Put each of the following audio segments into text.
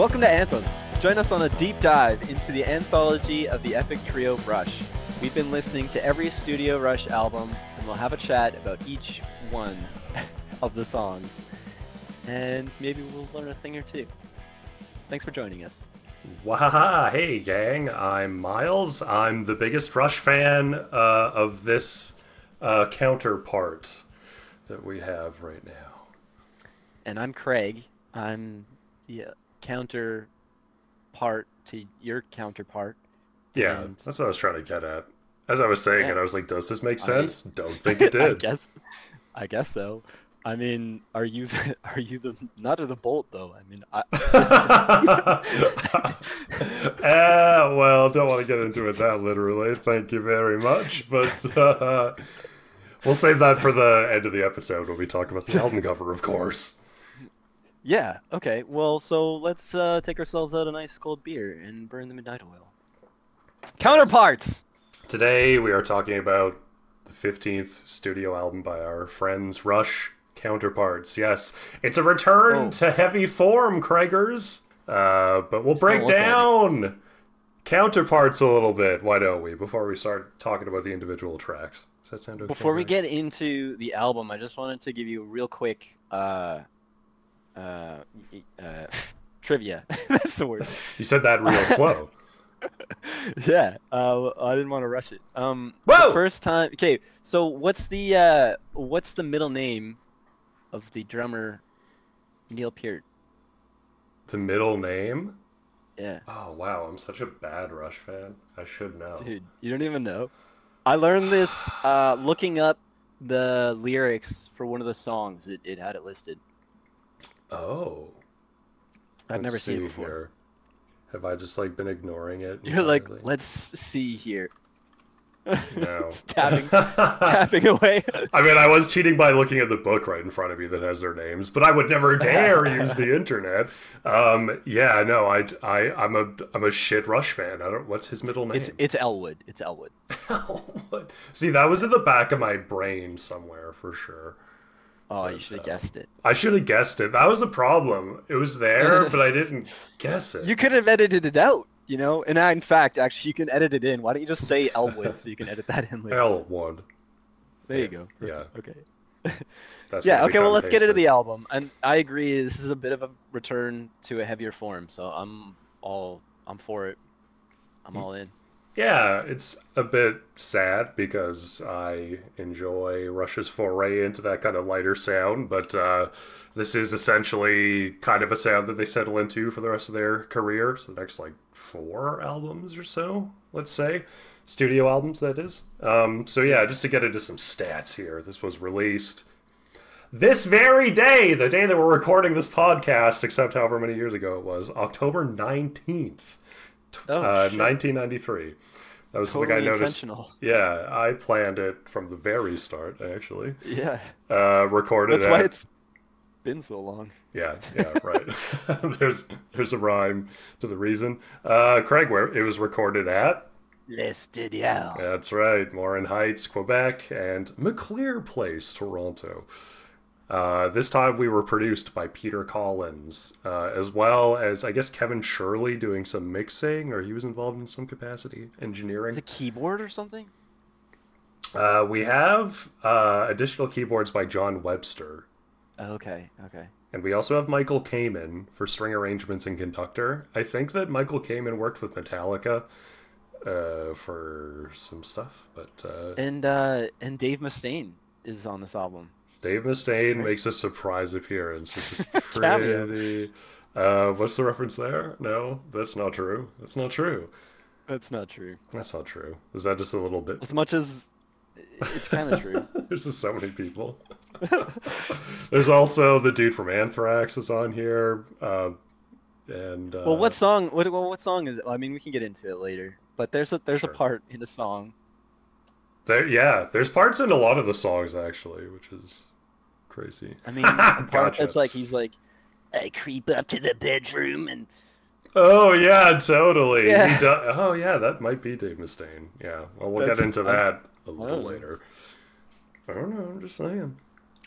Welcome to Anthems. Join us on a deep dive into the anthology of the epic trio Rush. We've been listening to every Studio Rush album, and we'll have a chat about each one of the songs. And maybe we'll learn a thing or two. Thanks for joining us. Wahaha! Hey, gang. I'm Miles. I'm the biggest Rush fan of this counterpart that we have right now. And I'm Craig. I'm the counterpart to your counterpart. Yeah, and that's what I was trying to get at. As I was saying it, I was like, does this make sense? Don't think it did. I guess so. I mean, are you the nut or the bolt though? I mean, well, don't want to get into it that literally. Thank you very much, but we'll save that for the end of the episode when we talk about the album cover, of course. Yeah. Okay. Well, so let's take ourselves out a nice cold beer and burn the midnight oil. Counterparts. Today we are talking about the 15th studio album by our friends Rush, Counterparts. Yes, it's a return to heavy form, Craigers. But we'll break down Counterparts a little bit. Why don't we? Before we start talking about the individual tracks. Does that sound okay? Before we get into the album, I just wanted to give you a real quick trivia. That's the word. You said that real slow. Yeah, I didn't want to rush it. Whoa! First time. Okay, so what's the middle name of the drummer Neil Peart? The middle name? Yeah. Oh wow, I'm such a bad Rush fan. I should know. Dude, you don't even know. I learned this looking up the lyrics for one of the songs. It had it listed. Oh. I've never seen it before. Here. Have I just like been ignoring it? You're entirely? Like, let's see here. No. tapping away. I mean, I was cheating by looking at the book right in front of me that has their names, but I would never dare use the internet. Yeah, no, I'm a shit Rush fan. I don't. What's his middle name? It's Elwood. It's Elwood. Elwood. See, that was in the back of my brain somewhere for sure. Oh, you should have guessed it. I should have guessed it. That was the problem. It was there, but I didn't guess it. You could have edited it out, you know? And in fact, actually, you can edit it in. Why don't you just say Elwood so you can edit that in later? Elwood. There you go. Yeah. Okay. That's okay, well, let's get into the album. And I agree, this is a bit of a return to a heavier form, so I'm for it. I'm all in. Yeah, it's a bit sad because I enjoy Rush's foray into that kind of lighter sound, but this is essentially kind of a sound that they settle into for the rest of their career. So the next, like, 4 albums or so, let's say. Studio albums, that is. So yeah, just to get into some stats here, this was released this very day, the day that we're recording this podcast, except however many years ago it was, October 19th. 1993. That was totally something I noticed. Yeah, I planned it from the very start, actually. Yeah. Recorded. That's why it's been so long. Yeah, right. There's a rhyme to the reason. Craig, where it was recorded at? Le Studio. That's right, Morin Heights, Quebec, and McLear Place, Toronto. This time we were produced by Peter Collins, as well as, I guess, Kevin Shirley doing some mixing, or he was involved in some capacity, engineering. The keyboard or something? We have additional keyboards by John Webster. Okay. And we also have Michael Kamen for string arrangements and conductor. I think that Michael Kamen worked with Metallica for some stuff, but and Dave Mustaine is on this album. Dave Mustaine makes a surprise appearance, which is pretty... what's the reference there? No, that's not true. That's not true. Is that just a little bit? As much as it's kind of true. There's just so many people. There's also the dude from Anthrax is on here. Well, what song is it? Well, I mean, we can get into it later. But there's a part in a song. There's parts in a lot of the songs, actually, which is crazy. I mean, gotcha. It's like, he's like, I creep up to the bedroom and... Oh, yeah, totally. Yeah. Oh, yeah, that might be Dave Mustaine. Yeah, well, we'll get into that a little later. I don't know, I'm just saying.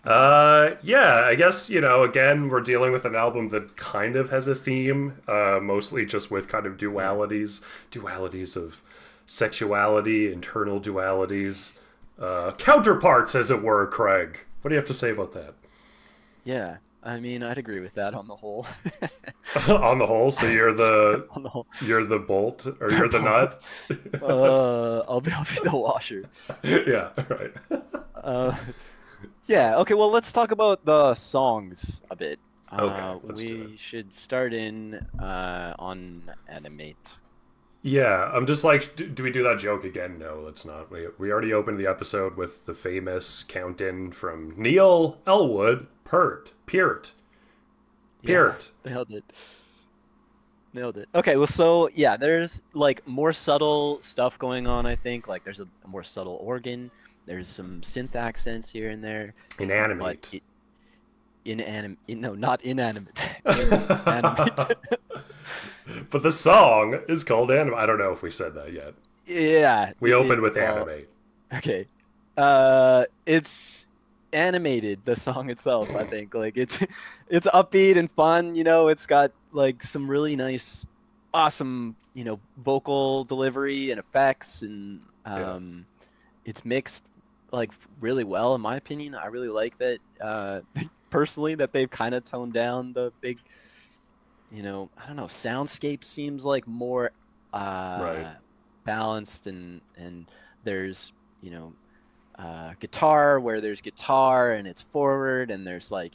Yeah, I guess, you know, again, we're dealing with an album that kind of has a theme, mostly just with kind of dualities of sexuality, internal dualities, counterparts, as it were, Craig. What do you have to say about that? Yeah, I mean, I'd agree with that on the whole. On the whole? So you're the, you're the bolt, or you're the nut? I'll be the washer. Yeah, right. Yeah, okay, well, let's talk about the songs a bit. Okay, we should start on Animate. Yeah, I'm just like, do we do that joke again? No, let's not. We already opened the episode with the famous count-in from Neil Elwood Peart. Yeah, nailed it. Okay, well, so, yeah, there's, like, more subtle stuff going on, I think. Like, there's a more subtle organ. There's some synth accents here and there. Inanimate. Not inanimate. Inanimate. But the song is called Animate. I don't know if we said that yet. Yeah. We opened with Animate. Okay. It's animated, the song itself, I think. Like, it's upbeat and fun, you know. It's got, like, some really nice, awesome, you know, vocal delivery and effects, and it's mixed, like, really well, in my opinion. I really like that, personally, that they've kind of toned down the big, you know, I don't know, soundscape seems like more balanced, and there's, you know, guitar where there's guitar and it's forward, and there's, like,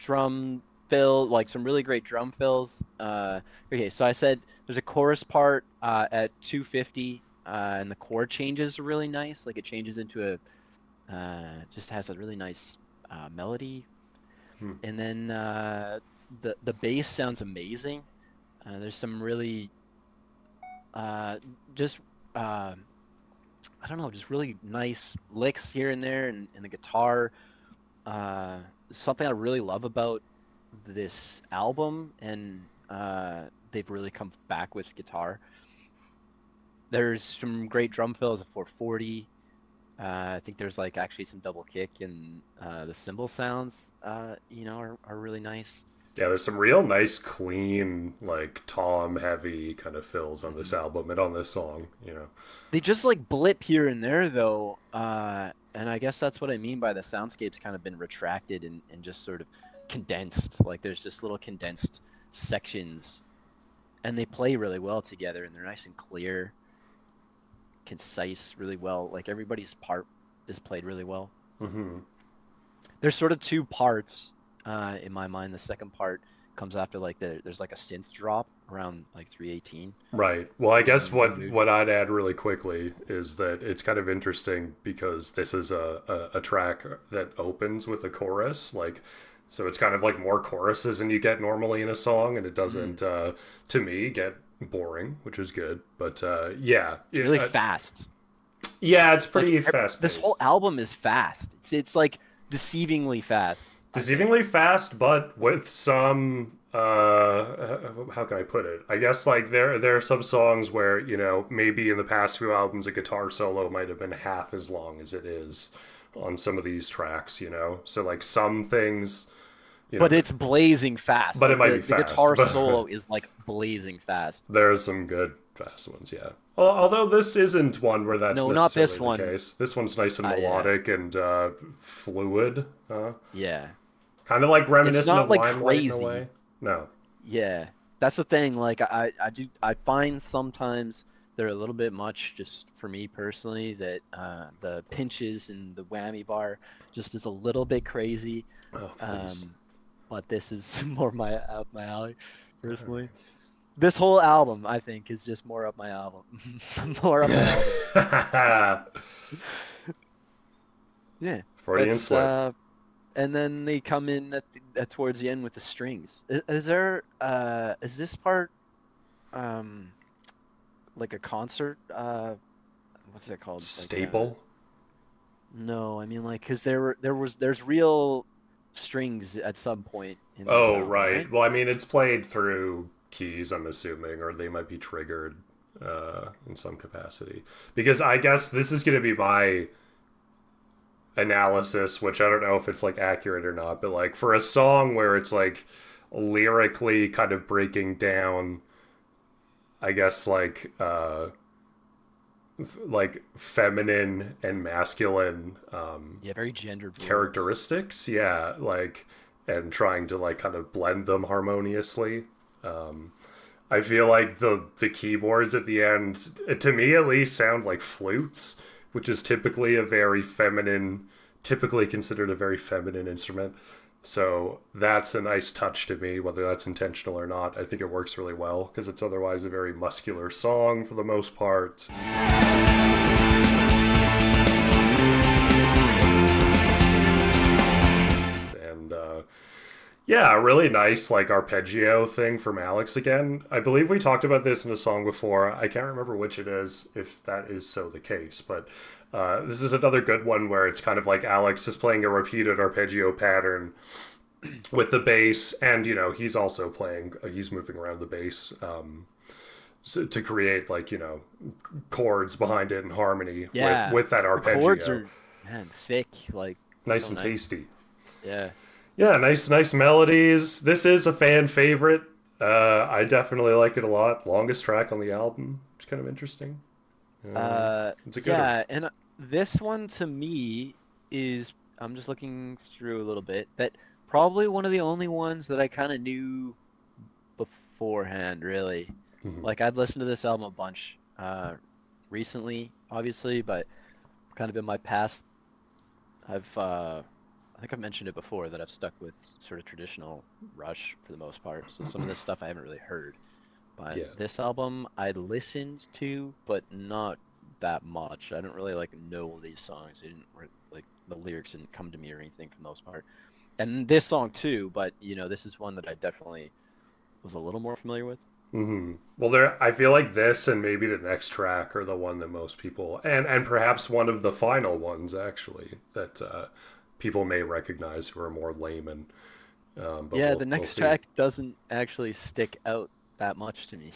drum fill, like some really great drum fills. Okay, so I said there's a chorus part at 250. And the chord changes are really nice. Like, it changes into a, just has a really nice melody. And then the bass sounds amazing. There's some really, I don't know, just really nice licks here and there, and the guitar. Something I really love about this album, and they've really come back with guitar. There's some great drum fills at 440. I think there's, like, actually some double kick, and the cymbal sounds, you know, are really nice. Yeah, there's some real nice, clean, like, tom-heavy kind of fills on this album and on this song, you know. They just, like, blip here and there, though, and I guess that's what I mean by the soundscape's kind of been retracted and just sort of condensed. Like, there's just little condensed sections, and they play really well together, and they're nice and clear. Concise, really well. Like, everybody's part is played really well. There's sort of two parts in my mind. The second part comes after, like, there's like a synth drop around like 318. Right. Well, I guess what I'd add really quickly is that it's kind of interesting because this is a track that opens with a chorus, like, so it's kind of like more choruses than you get normally in a song, and it doesn't to me get boring, which is good, but yeah, it's really fast. Yeah, it's pretty, like, fast. This whole album is fast. It's like deceivingly fast, but with some how can I put it? I guess, like, there are some songs where, you know, maybe in the past few albums a guitar solo might have been half as long as it is on some of these tracks, you know. So, like, some things. You know, but it's blazing fast. But it might be fast. The guitar solo is, like, blazing fast. There are some good fast ones, yeah. Although this isn't one where that's necessarily the case. This one's nice and melodic and fluid. Yeah. Kind of, like, reminiscent of Limelight, crazy. In a way. No. Yeah. That's the thing. Like, I find sometimes they're a little bit much, just for me personally, that the pinches and the whammy bar just is a little bit crazy. Oh, please. But this is more up my alley, personally. Right. This whole album, I think, is just more up my album. More up my album. Yeah. Freudian slip. And then they come in towards the end with the strings. Is this part, like a concert? What's it called? Staple. Like, no, I mean, like, because there's real strings at some point in song, right. Well, I mean, it's played through keys, I'm assuming, or they might be triggered in some capacity, because I guess this is going to be my analysis, which I don't know if it's like accurate or not, but like for a song where it's like lyrically kind of breaking down, I guess, like feminine and masculine very gendered characteristics, and trying to like kind of blend them harmoniously. I feel like the keyboards at the end, to me at least, sound like flutes, which is typically considered a very feminine instrument. So that's a nice touch to me, whether that's intentional or not. I think it works really well because it's otherwise a very muscular song for the most part. And a really nice like arpeggio thing from Alex again. I believe we talked about this in a song before. I can't remember which it is, if that is so the case, but this is another good one where it's kind of like Alex is playing a repeated arpeggio pattern with the bass, and he's also playing, he's moving around the bass to create like chords behind it in harmony with that arpeggio. The chords are thick, like nice and tasty. Yeah, nice melodies. This is a fan favorite. I definitely like it a lot. Longest track on the album, which is kind of interesting. It's a good one. And this one to me is, I'm just looking through a little bit, that probably one of the only ones that I kind of knew beforehand, really. Mm-hmm. Like, I'd listened to this album a bunch recently, obviously, but kind of in my past, I think I've mentioned it before that I've stuck with sort of traditional Rush for the most part. So some of this stuff I haven't really heard. But this album I listened to, but not that much. I didn't really know these songs. It didn't the lyrics didn't come to me or anything for the most part. And this song too, but this is one that I definitely was a little more familiar with. Mm-hmm. Well, I feel like this and maybe the next track are the one that most people, and perhaps one of the final ones actually that people may recognize who are more layman. The next track doesn't actually stick out that much to me.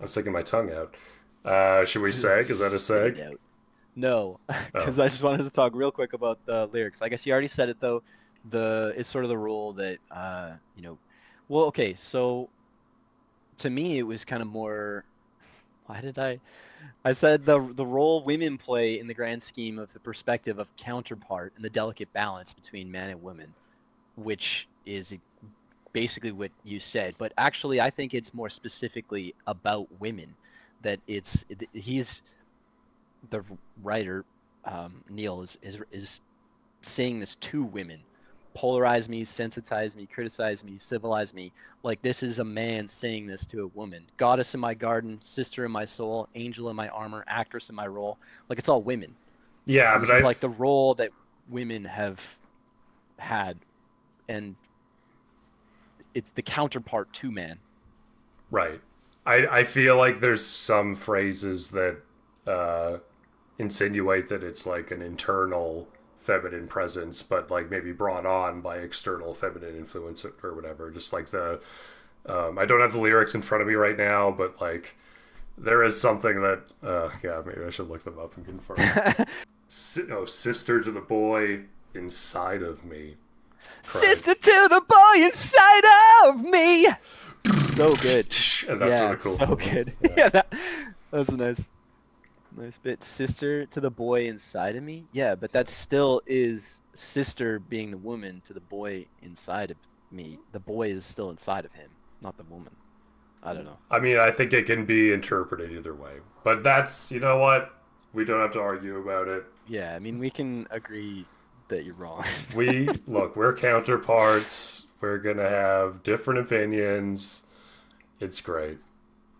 I'm sticking my tongue out. Should we seg? Is that a seg? No, because I just wanted to talk real quick about the lyrics. I guess you already said it though. It's sort of the rule that Well, okay, so to me it was kind of more. Why did I said the role women play in the grand scheme of the perspective of counterpart and the delicate balance between man and woman, which is basically what you said, but actually I think it's more specifically about women, that he's the writer, Neil is saying this to women: polarize me, sensitize me, criticize me, civilize me. Like, this is a man saying this to a woman: goddess in my garden, sister in my soul, angel in my armor, actress in my role. Like, it's all women. Yeah, so this is like the role that women have had, and it's the counterpart to man. Right. I feel like there's some phrases that insinuate that it's like an internal feminine presence, but like maybe brought on by external feminine influence or whatever. Just like the I don't have the lyrics in front of me right now, but like there is something that maybe I should look them up and confirm. Sister to the boy inside of me. Crying. Sister to the boy inside of me. So good. And that's really cool. So good. Yeah, that was a nice bit. Sister to the boy inside of me. Yeah, but that still is sister being the woman to the boy inside of me. The boy is still inside of him, not the woman. I don't know. I mean, I think it can be interpreted either way. But that's, you know what? We don't have to argue about it. Yeah, I mean, we can agree that you're wrong. We're counterparts. We're gonna have different opinions. It's great.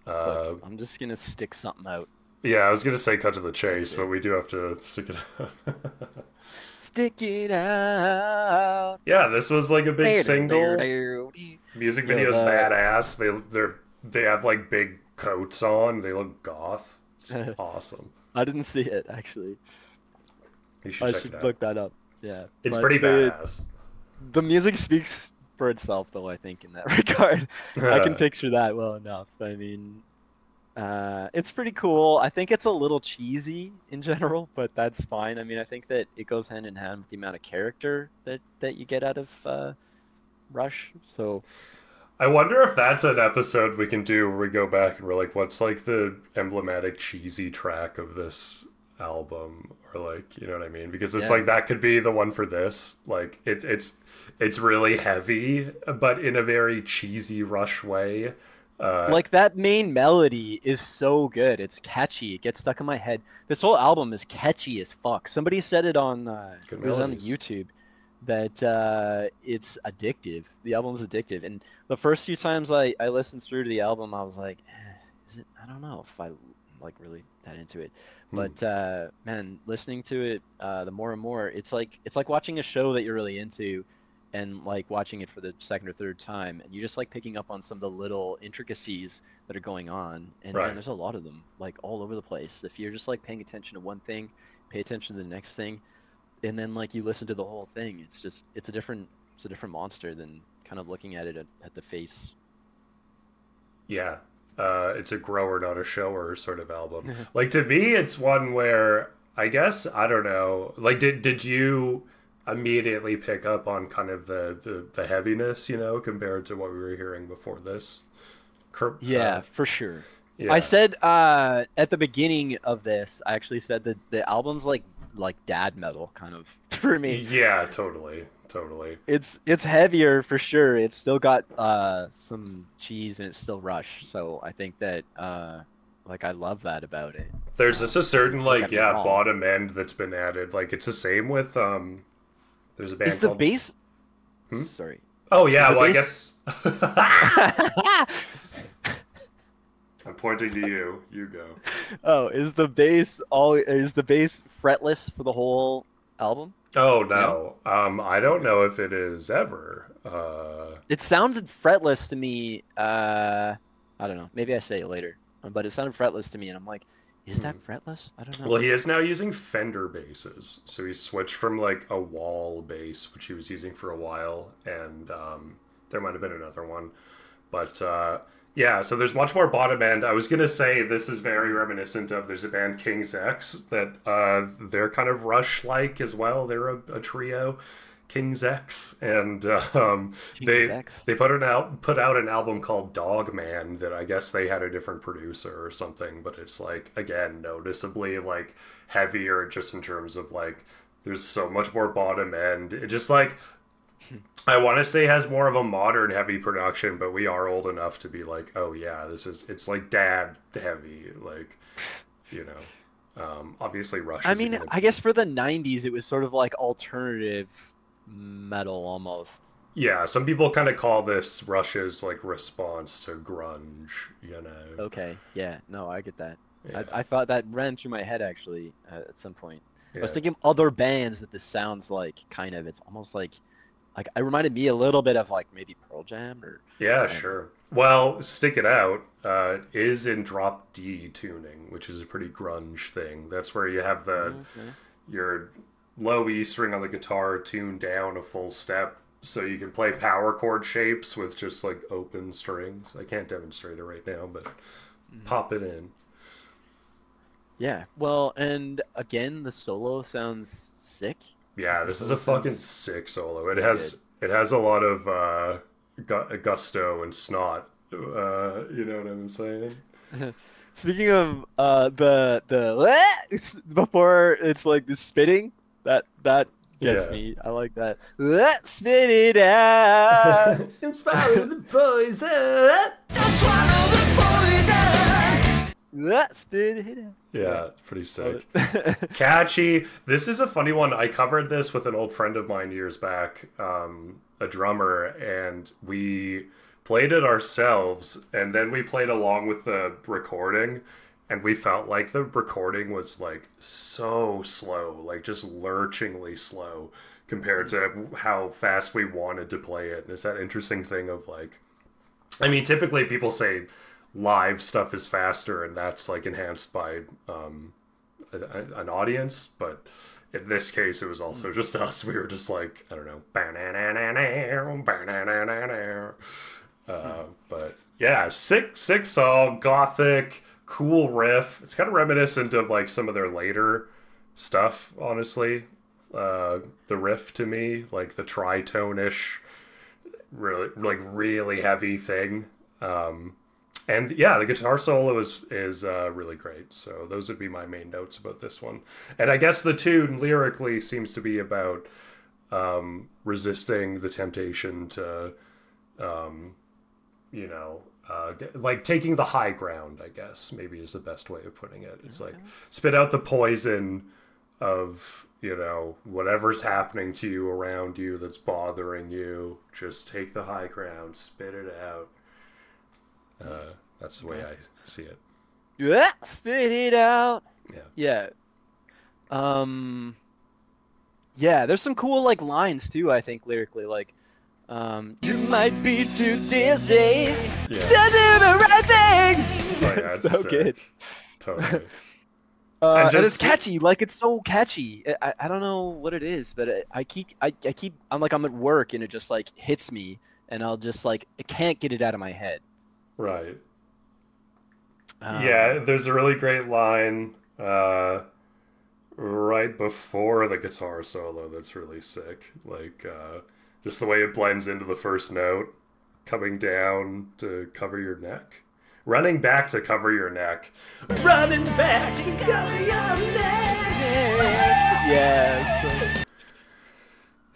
Look, I'm just gonna stick something out. Yeah, I was gonna say cut to the chase, but we do have to stick it out. Stick it out. Yeah, this was like a big single. Music video's badass. They have like big coats on. They look goth. It's awesome. I didn't see it actually. I should look that up. Yeah, it's pretty badass. The music speaks for itself, though, I think, in that regard. I can picture that well enough. I mean, It's pretty cool. I think it's a little cheesy in general, but that's fine. I mean, I think that it goes hand in hand with the amount of character that you get out of Rush. So I wonder if that's an episode we can do where we go back and we're like, what's like the emblematic cheesy track of this album, or like, you know what I mean? Because it's like that could be the one for this. Like it's really heavy, but in a very cheesy Rush way. Like that main melody is so good. It's catchy. It gets stuck in my head. This whole album is catchy as fuck. Somebody said it on it was on the YouTube that it's addictive. The album's addictive. And the first few times I listened through to the album, I was like, is it? I don't know if I like really that into it. But man, listening to it the more and more, it's like watching a show that you're really into, and like watching it for the second or third time, and you're just like picking up on some of the little intricacies that are going on. And man, there's a lot of them, like all over the place. If you're just like paying attention to one thing, pay attention to the next thing, and then like you listen to the whole thing, it's a different monster than kind of looking at it at the face. Yeah. It's a grower, not a shower sort of album. Like, to me, it's one where, I guess, I don't know, like, did you immediately pick up on kind of the heaviness, you know, compared to what we were hearing before this? Yeah, for sure. Yeah. I said at the beginning of this, I actually said that the album's like dad metal kind of for me. Yeah, totally. It's heavier for sure. It's still got some cheese, and it's still Rush. So I think that like I love that about it. There's just a certain like bottom end that's been added. Like it's the same with there's a band called... the bass. Hmm? Sorry. Oh yeah. I guess. I'm pointing to you. You go. Oh, is the bass fretless for the whole album? Oh no. I don't know if it is ever. It sounded fretless to me. I don't know. Maybe I say it later. But it sounded fretless to me, and I'm like, is that fretless? I don't know. Well, he is now using Fender basses, so he switched from like a wall bass, which he was using for a while, and there might have been another one, but. Yeah, so there's much more bottom end. I was going to say this is very reminiscent of, there's a band, King's X, that they're kind of Rush-like as well. They're a trio, King's X, and they put out an album called Dogman that I guess they had a different producer or something, but it's like, again, noticeably like heavier just in terms of like there's so much more bottom end. It just like... I want to say has more of a modern heavy production, but we are old enough to be like, oh yeah, it's like dad heavy, like, you know, obviously Rush. I mean, I guess for the 90s, it was sort of like alternative metal almost. Yeah. Some people kind of call this Rush's like response to grunge, you know? Okay. Yeah. No, I get that. Yeah. I thought that ran through my head actually at some point. Yeah. I was thinking other bands that this sounds like, kind of, it's almost like it reminded me a little bit of like maybe Pearl Jam or sure. Well, Stick It Out is in drop D tuning, which is a pretty grunge thing. That's where you have your low E string on the guitar tuned down a full step, so you can play power chord shapes with just like open strings. I can't demonstrate it right now, but pop it in. Yeah. Well, and again, the solo sounds sick. Yeah, this is a fucking sick solo. It has a lot of gusto and snot. You know what I'm saying? Speaking of the before it's like the spitting, that gets me. I like that. Let's spit it out. It's fire with the poison. Don't swallow the poison. Let's spit it out. Yeah, pretty sick. Catchy. This is a funny one. I covered this with an old friend of mine years back, a drummer, and we played it ourselves, and then we played along with the recording, and we felt like the recording was like so slow, like just lurchingly slow compared to how fast we wanted to play it. And it's that interesting thing of like, I mean, typically people say live stuff is faster, and that's like enhanced by an audience, but in this case it was also just us. We were just like, I don't know, but yeah, sick song, gothic cool riff. It's kind of reminiscent of like some of their later stuff, honestly. The riff to me, like the tritone-ish, really heavy thing. And yeah, the guitar solo is really great. So those would be my main notes about this one. And I guess the tune lyrically seems to be about resisting the temptation to, like taking the high ground, I guess, maybe is the best way of putting it. It's like spit out the poison of, you know, whatever's happening to you around you that's bothering you. Just take the high ground, spit it out. That's the way I see it. Yeah, spit it out. Yeah. Yeah, there's some cool like lines too, I think, lyrically, like you might be too dizzy to do the right thing. Oh, yeah, it's so good. Totally. And it's catchy, like it's so catchy. I don't know what it is, but I'm like, I'm at work and it just like hits me and I'll just like, I can't get it out of my head. Right. Yeah, there's a really great line right before the guitar solo that's really sick. Like, just the way it blends into the first note, coming down to cover your neck. Running back to cover your neck. Running back to cover your neck. Yes. Yeah,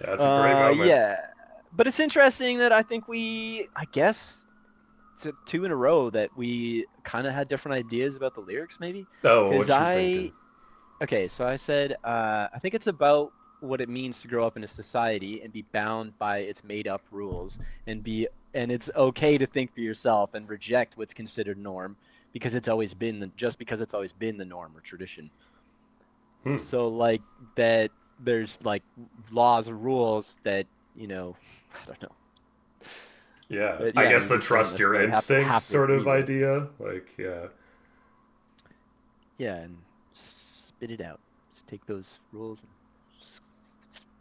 that's a great moment. Yeah, but it's interesting that I think two in a row that we kind of had different ideas about the lyrics, maybe. Oh, what you thinking? Okay, so I said, I think it's about what it means to grow up in a society and be bound by its made-up rules, and it's okay to think for yourself and reject what's considered norm because it's always been the norm or tradition. So like that, there's like laws or rules that, you know, I don't know. Yeah. But, yeah, I guess the trust your instincts sort of idea. Like, yeah. Yeah, and spit it out. Just take those rules and just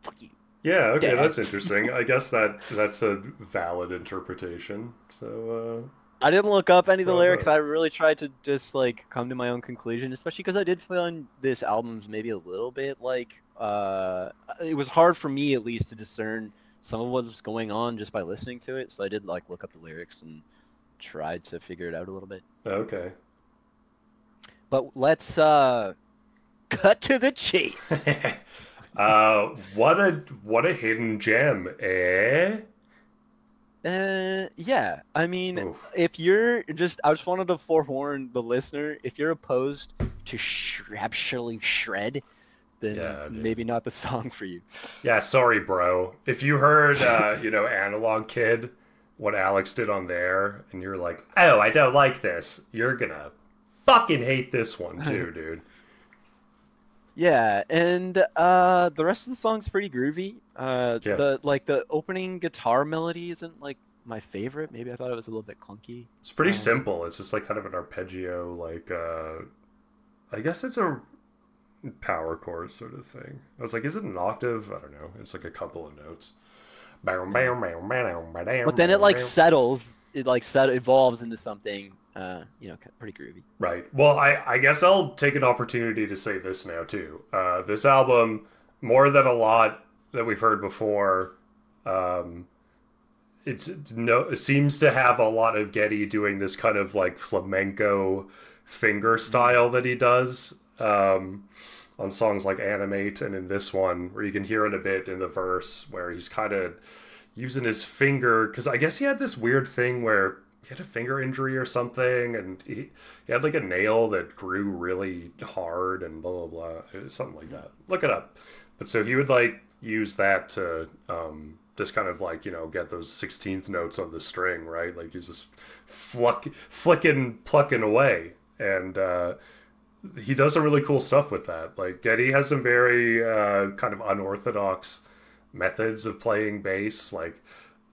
fuck you. Yeah, okay, Dad. That's interesting. I guess that's a valid interpretation. So I didn't look up any of the lyrics. I really tried to just like come to my own conclusion, especially because I did find this album's maybe a little bit like it was hard for me at least to discern some of what was going on just by listening to it. So I did like look up the lyrics and tried to figure it out a little bit. Okay. But let's cut to the chase. What a hidden gem, eh? Yeah. I mean, if you're I just wanted to forewarn the listener, if you're opposed to absolutely shred, then maybe not the song for you. Yeah, sorry, bro. If you heard, Analog Kid, what Alex did on there, and you're like, oh, I don't like this, you're gonna fucking hate this one too, dude. Yeah, and the rest of the song's pretty groovy. The opening guitar melody isn't like my favorite. Maybe I thought it was a little bit clunky. It's pretty simple. It's just like kind of an arpeggio, like I guess it's a power chord sort of thing. I was like, is it an octave? I don't know. It's like a couple of notes. But then it like settles. It like evolves into something, pretty groovy. Right. Well, I guess I'll take an opportunity to say this now too. This album, more than a lot that we've heard before, it seems to have a lot of Getty doing this kind of like flamenco finger style that he does. On songs like Animate and in this one, where you can hear it a bit in the verse where he's kind of using his finger, because I guess he had this weird thing where he had a finger injury or something, and he had like a nail that grew really hard and blah blah blah, something like that. Look it up. But so he would like use that to just kind of like, you know, get those 16th notes on the string, right? Like he's just plucking away, and he does some really cool stuff with that. Like Getty has some very kind of unorthodox methods of playing bass. Like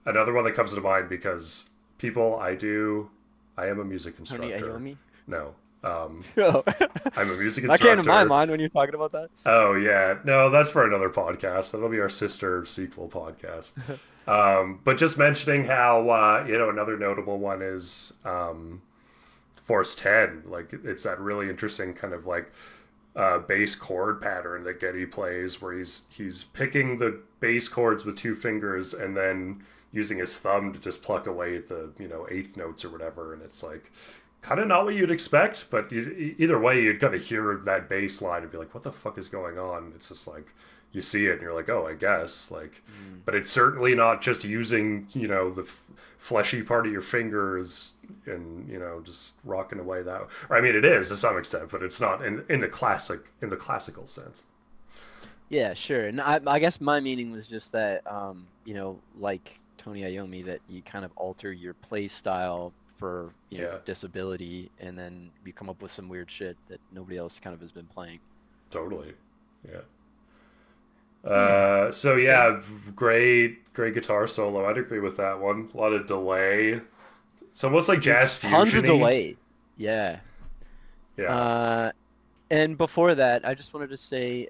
another one that comes to mind, because people, I am a music instructor. No. I'm a music instructor. That came to my mind when you're talking about that. Oh yeah. No, that's for another podcast. That'll be our sister sequel podcast. But just mentioning how, another notable one is Force 10. Like, it's that really interesting kind of like bass chord pattern that Getty plays, where he's picking the bass chords with two fingers and then using his thumb to just pluck away the, you know, eighth notes or whatever. And it's like kind of not what you'd expect, but either way, you'd kind of hear that bass line and be like, what the fuck is going on? It's just like, you see it and you're like, oh, I guess. Like, but it's certainly not just using, you know, the fleshy part of your fingers and, you know, just rocking away that. Or, I mean, it is to some extent, but it's not in the classical sense. Yeah, sure. And I guess my meaning was just that, you know, like Tony Iommi, that you kind of alter your play style for, you know, disability, and then you come up with some weird shit that nobody else kind of has been playing. Totally. Yeah. So yeah, great guitar solo. I'd agree with that one. A lot of delay. It's almost like jazz fusion. Tons of delay. Yeah. Yeah. And before that, I just wanted to say,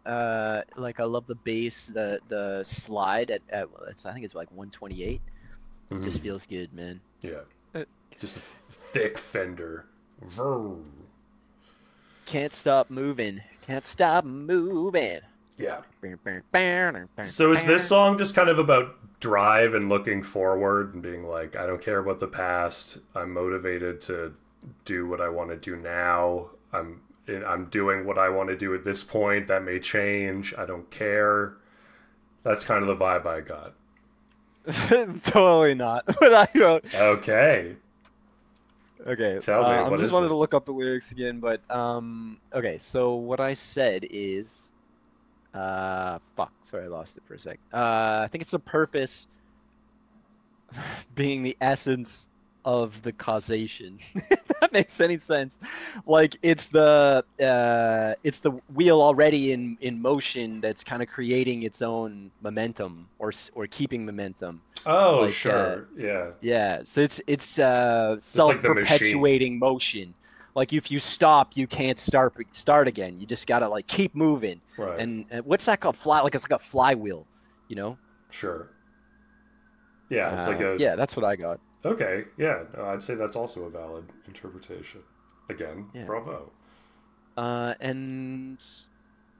like, I love the bass, the slide at I think it's like 128. It just feels good, man. Yeah. Just a thick Fender. Can't stop moving. Can't stop moving. Yeah. So is this song just kind of about drive and looking forward and being like, I don't care about the past. I'm motivated to do what I want to do now. I'm doing what I want to do at this point. That may change. I don't care. That's kind of the vibe I got. Totally not. But I wrote. Okay. Tell me. I just wanted to look up the lyrics again, but okay. So what I said is. Fuck. Sorry, I lost it for a sec. I think it's the purpose being the essence of the causation. If that makes any sense. Like, it's the wheel already in motion that's kind of creating its own momentum or keeping momentum. Oh, like, sure. Yeah. Yeah. So it's self-perpetuating motion. Like, if you stop, you can't start again. You just gotta, like, keep moving. Right. And what's that called? It's like a flywheel, you know? Sure. Yeah, it's like a... Yeah, that's what I got. Okay, yeah. No, I'd say that's also a valid interpretation. Again, yeah. Bravo. And...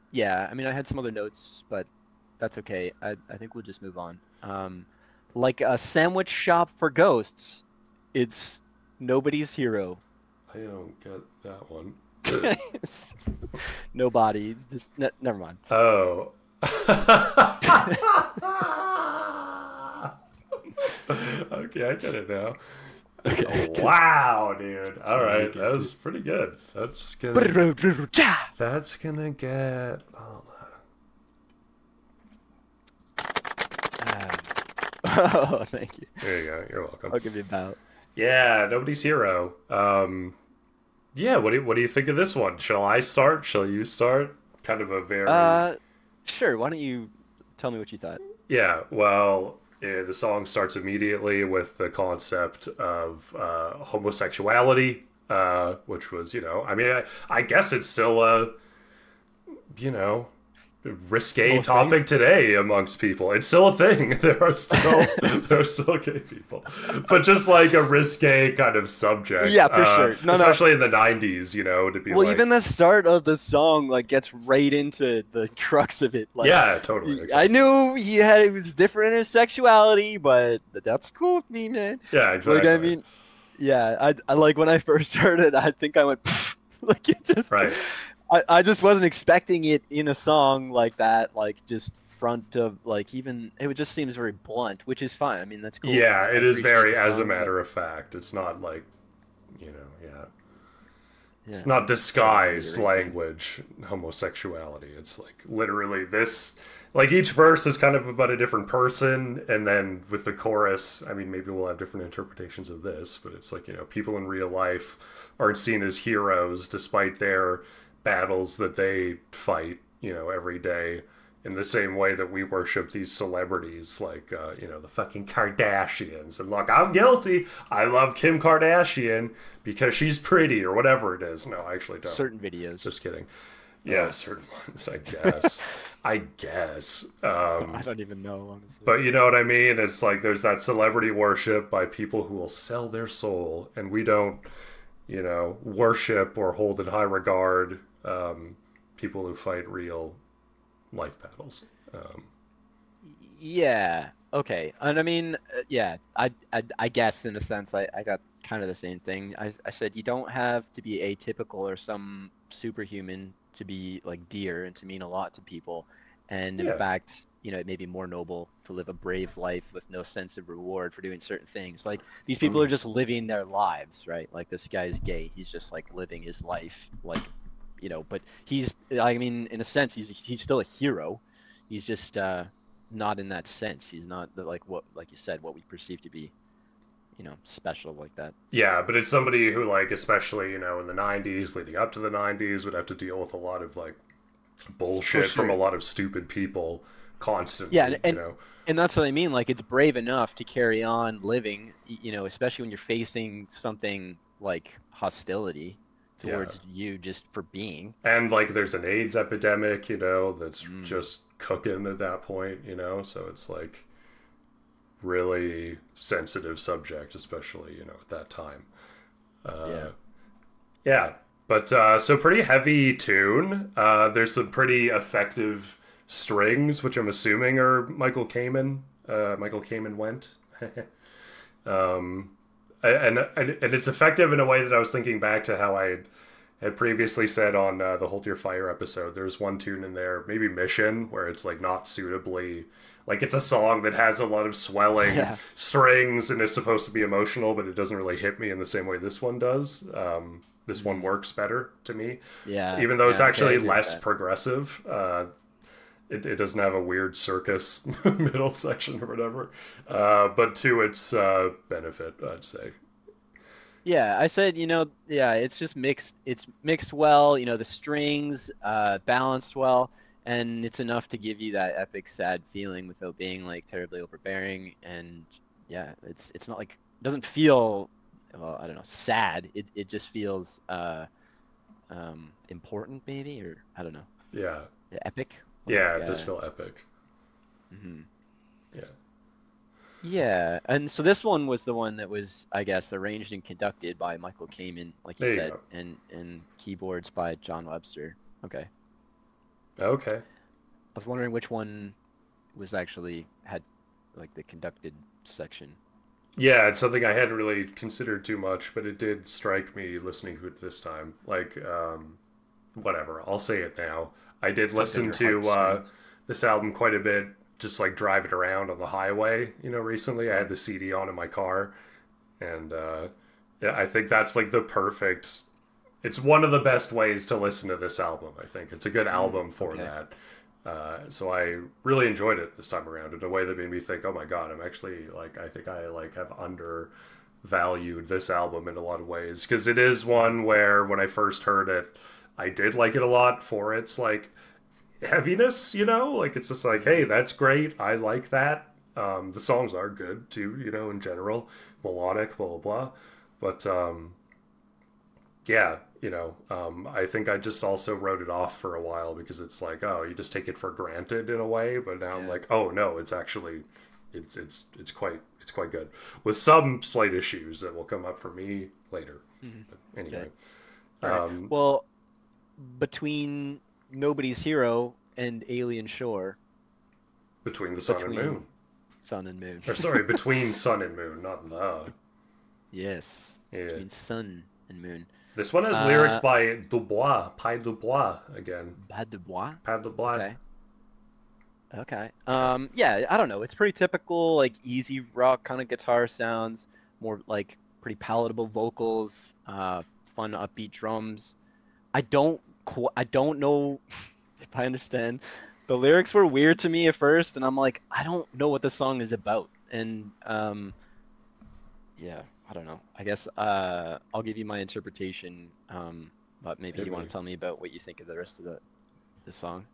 Yeah, I mean, I had some other notes, but that's okay. I think we'll just move on. Like a sandwich shop for ghosts, it's nobody's hero. I don't get that one. Nobody. It's just never mind. Oh. Okay, I get it now. Okay. Oh, wow, dude. All right, that was pretty good. That's gonna get. Hold on. Oh, thank you. There you go. You're welcome. I'll give you a bow. Yeah, nobody's hero. Yeah, what do you think of this one? Shall I start? Shall you start? Kind of a very... sure, why don't you tell me what you thought? Yeah, well, the song starts immediately with the concept of homosexuality, which was, you know... I mean, I guess it's still a, you know, risque topic today amongst people. It's still a thing. There are still gay people, but just like a risque kind of subject. Yeah, for sure. No, especially in the 90s, you know, to be well, like... even the start of the song like gets right into the crux of it. Like, yeah, totally. Exactly. I knew it was different intersexuality, but that's cool with me, man. Yeah, exactly. Like, I mean, yeah, I like when I first heard it, I think I went like it just right. I just wasn't expecting it in a song like that, like just front of like even it just seems very blunt, which is fine. I mean, that's cool. Yeah, it is very as a matter of fact. It's not like, you know, it's not disguised language, homosexuality. It's like literally this, like each verse is kind of about a different person. And then with the chorus, I mean, maybe we'll have different interpretations of this, but it's like, you know, people in real life aren't seen as heroes despite their battles that they fight, you know, every day, in the same way that we worship these celebrities, like, you know, the fucking Kardashians. And look, I'm guilty. I love Kim Kardashian because she's pretty or whatever it is. No, I actually don't. Certain videos. Just kidding. Yeah, certain ones, I guess. I don't even know, honestly. But you know what I mean? It's like there's that celebrity worship by people who will sell their soul, and we don't you know, worship or hold in high regard people who fight real life battles. Yeah. Okay. And I mean, yeah, I guess in a sense, I got kind of the same thing. I said, you don't have to be atypical or some superhuman to be like dear and to mean a lot to people. And in fact, you know, it may be more noble to live a brave life with no sense of reward for doing certain things. Like these people are just living their lives, right? Like this guy's gay. He's just like living his life, like, you know, but he's, I mean, in a sense, he's still a hero. He's just not in that sense. He's not the, like what, like you said, what we perceive to be, you know, special like that. Yeah, but it's somebody who, like, especially, you know, in the 90s, leading up to the 90s, would have to deal with a lot of like bullshit from a lot of stupid people constantly. Yeah, and, you know, and that's what I mean. Like, it's brave enough to carry on living, you know, especially when you're facing something like hostility towards you just for being. And like, there's an AIDS epidemic, you know, that's just cooking at that point, you know, so it's like really sensitive subject, especially, you know, at that time. Yeah. But so pretty heavy tune. There's some pretty effective strings, which I'm assuming are Michael Kamen. Michael Kamen went. and it's effective in a way that I was thinking back to how I had previously said on the Hold Your Fire episode. There's one tune in there, maybe Mission, where it's like not suitably... Like, it's a song that has a lot of swelling strings and it's supposed to be emotional, but it doesn't really hit me in the same way this one does. This one works better to me. Yeah. Even though it's actually less progressive. It doesn't have a weird circus middle section or whatever. But to its benefit, I'd say. Yeah, I said, you know, yeah, it's just mixed. It's mixed well, you know, the strings balanced well. And it's enough to give you that epic, sad feeling without being like terribly overbearing. And yeah, it's not like, it doesn't feel, well, I don't know, sad. It just feels important, maybe, or I don't know. Yeah. Epic. Yeah, it does feel epic. Mm-hmm. Yeah. Yeah, and so this one was the one that was, I guess, arranged and conducted by Michael Kamen, like you said, and keyboards by John Webster. Okay. I was wondering which one was actually had like the conducted section. Yeah, it's something I hadn't really considered too much, but it did strike me listening to it this time. Like, whatever, I'll say it now. I did listen to this album quite a bit, just like driving around on the highway, you know, recently. I had the CD on in my car, and I think that's like the perfect... It's one of the best ways to listen to this album, I think. It's a good album for that. So I really enjoyed it this time around in a way that made me think, oh my God, I'm actually like, I think I like have undervalued this album in a lot of ways. Because it is one where when I first heard it, I did like it a lot for its like heaviness, you know? Like it's just like, hey, that's great. I like that. The songs are good too, you know, in general. Melodic, blah, blah, blah. But yeah, you know, I think I just also wrote it off for a while because it's like, oh, you just take it for granted in a way. But now I'm like, oh no, it's actually, it's quite good, with some slight issues that will come up for me later. But anyway, right. Well, between Nobody's Hero and Alien Shore, between Sun and Moon, or sorry, between Sun and Moon, not the. Yes. Yeah. Between Sun and Moon. This one has lyrics by Dubois, Pas de Bois. Okay. Yeah, I don't know. It's pretty typical, like easy rock kind of guitar sounds, more like pretty palatable vocals, fun upbeat drums. I don't know if I understand. The lyrics were weird to me at first, and I'm like, I don't know what the song is about. And yeah. I don't know. I guess I'll give you my interpretation, but maybe you want to tell me about what you think of the rest of the song.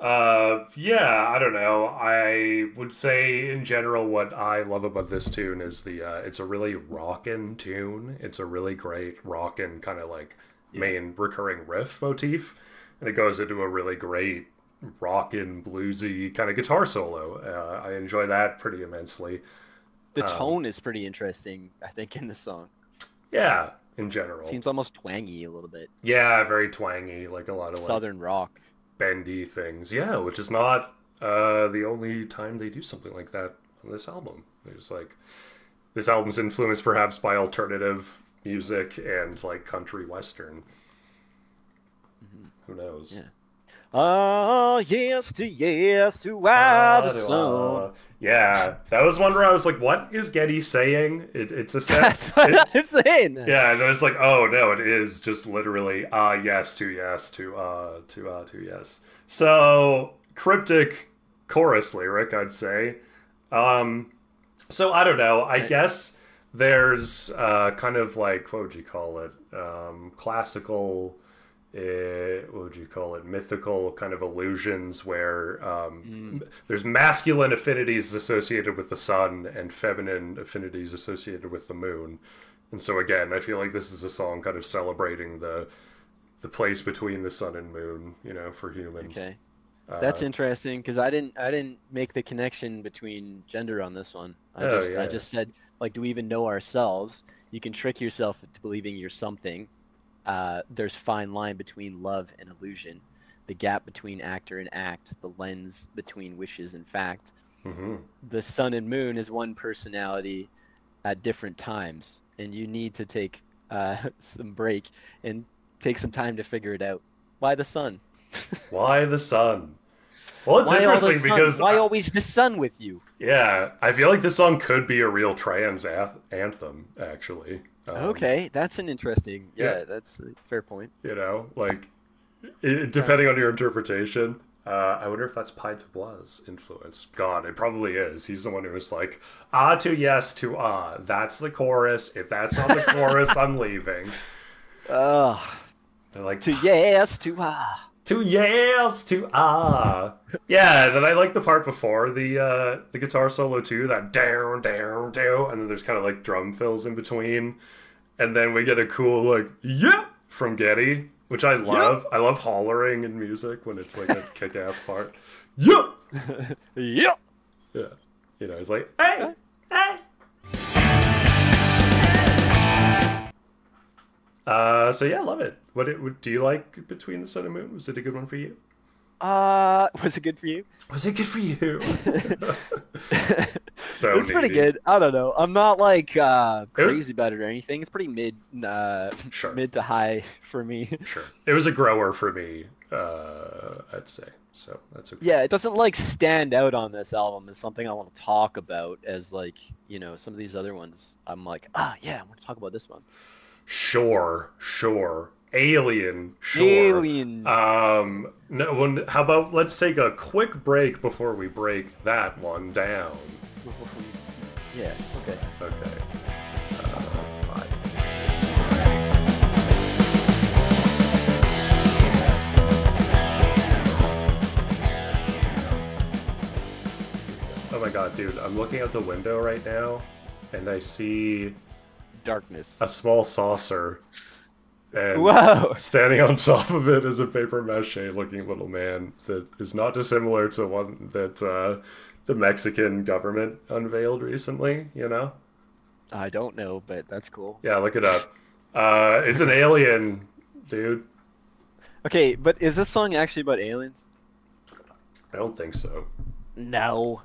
Yeah, I don't know. I would say in general what I love about this tune is the it's a really rockin' tune. It's a really great rockin' kind of like main recurring riff motif, and it goes into a really great rockin' bluesy kind of guitar solo. I enjoy that pretty immensely. The tone is pretty interesting, I think, in the song. Yeah, in general. Seems almost twangy a little bit. Yeah, very twangy, like a lot of Southern rock. Bendy things. Yeah, which is not the only time they do something like that on this album. They're just like, this album's influenced perhaps by alternative music and like country western. Mm-hmm. Who knows? Yeah. Ah, yes to our song. Yeah, that was one where I was like, what is Getty saying? It's a set. That's what I'm saying. Yeah, and then it's like, oh no, it is just literally, yes to yes. So, cryptic chorus lyric, I'd say. So, I don't know, I guess there's kind of like, what would you call it? Classical... mythical kind of illusions where there's masculine affinities associated with the sun and feminine affinities associated with the moon. And so again, I feel like this is a song kind of celebrating the place between the sun and moon, you know, for humans. Okay, that's interesting because I didn't make the connection between gender on this one. I just said, like, do we even know ourselves? You can trick yourself into believing you're something. There's fine line between love and illusion, the gap between actor and act, the lens between wishes and fact. Mm-hmm. The sun and moon is one personality at different times, and you need to take some break and take some time to figure it out. Why the sun? Why the sun? Well, it's interesting because... Why always the sun with you? Yeah, I feel like this song could be a real trans anthem, actually. Okay, that's an interesting... Yeah, that's a fair point. You know, like, depending on your interpretation, I wonder if that's Pai Dubois' influence. God, it probably is. He's the one who was like, ah to yes to ah. That's the chorus. If that's not the chorus, I'm leaving. They're like... To yes to ah. To yes, to ah. Yeah, and then I like the part before the guitar solo too, that down, and then there's kind of like drum fills in between. And then we get a cool like, yeah, from Getty, which I love. Yep. I love hollering in music when it's like a kick-ass part. Yeah! Yeah! Yeah. You know, it's like, hey! Hey! So yeah, love it. Do you like Between the Sun and Moon? Was it a good one for you? Was it good for you? So it's needy. Pretty good. I don't know. I'm not like crazy about it or anything. It's pretty mid to high for me. Sure. It was a grower for me, I'd say. So that's okay. Yeah, it doesn't like stand out on this album as something I want to talk about as like, you know, some of these other ones. I'm like, I want to talk about this one. Sure. Alien. How about let's take a quick break before we break that one down. Yeah, okay. Bye. Oh my god, dude, I'm looking out the window right now, and I see... darkness. A small saucer. And whoa. Standing on top of it is a paper mache looking little man that is not dissimilar to one that the Mexican government unveiled recently, you know? I don't know, but that's cool. Yeah, look it up. It's an alien, dude. Okay, but is this song actually about aliens? I don't think so. No.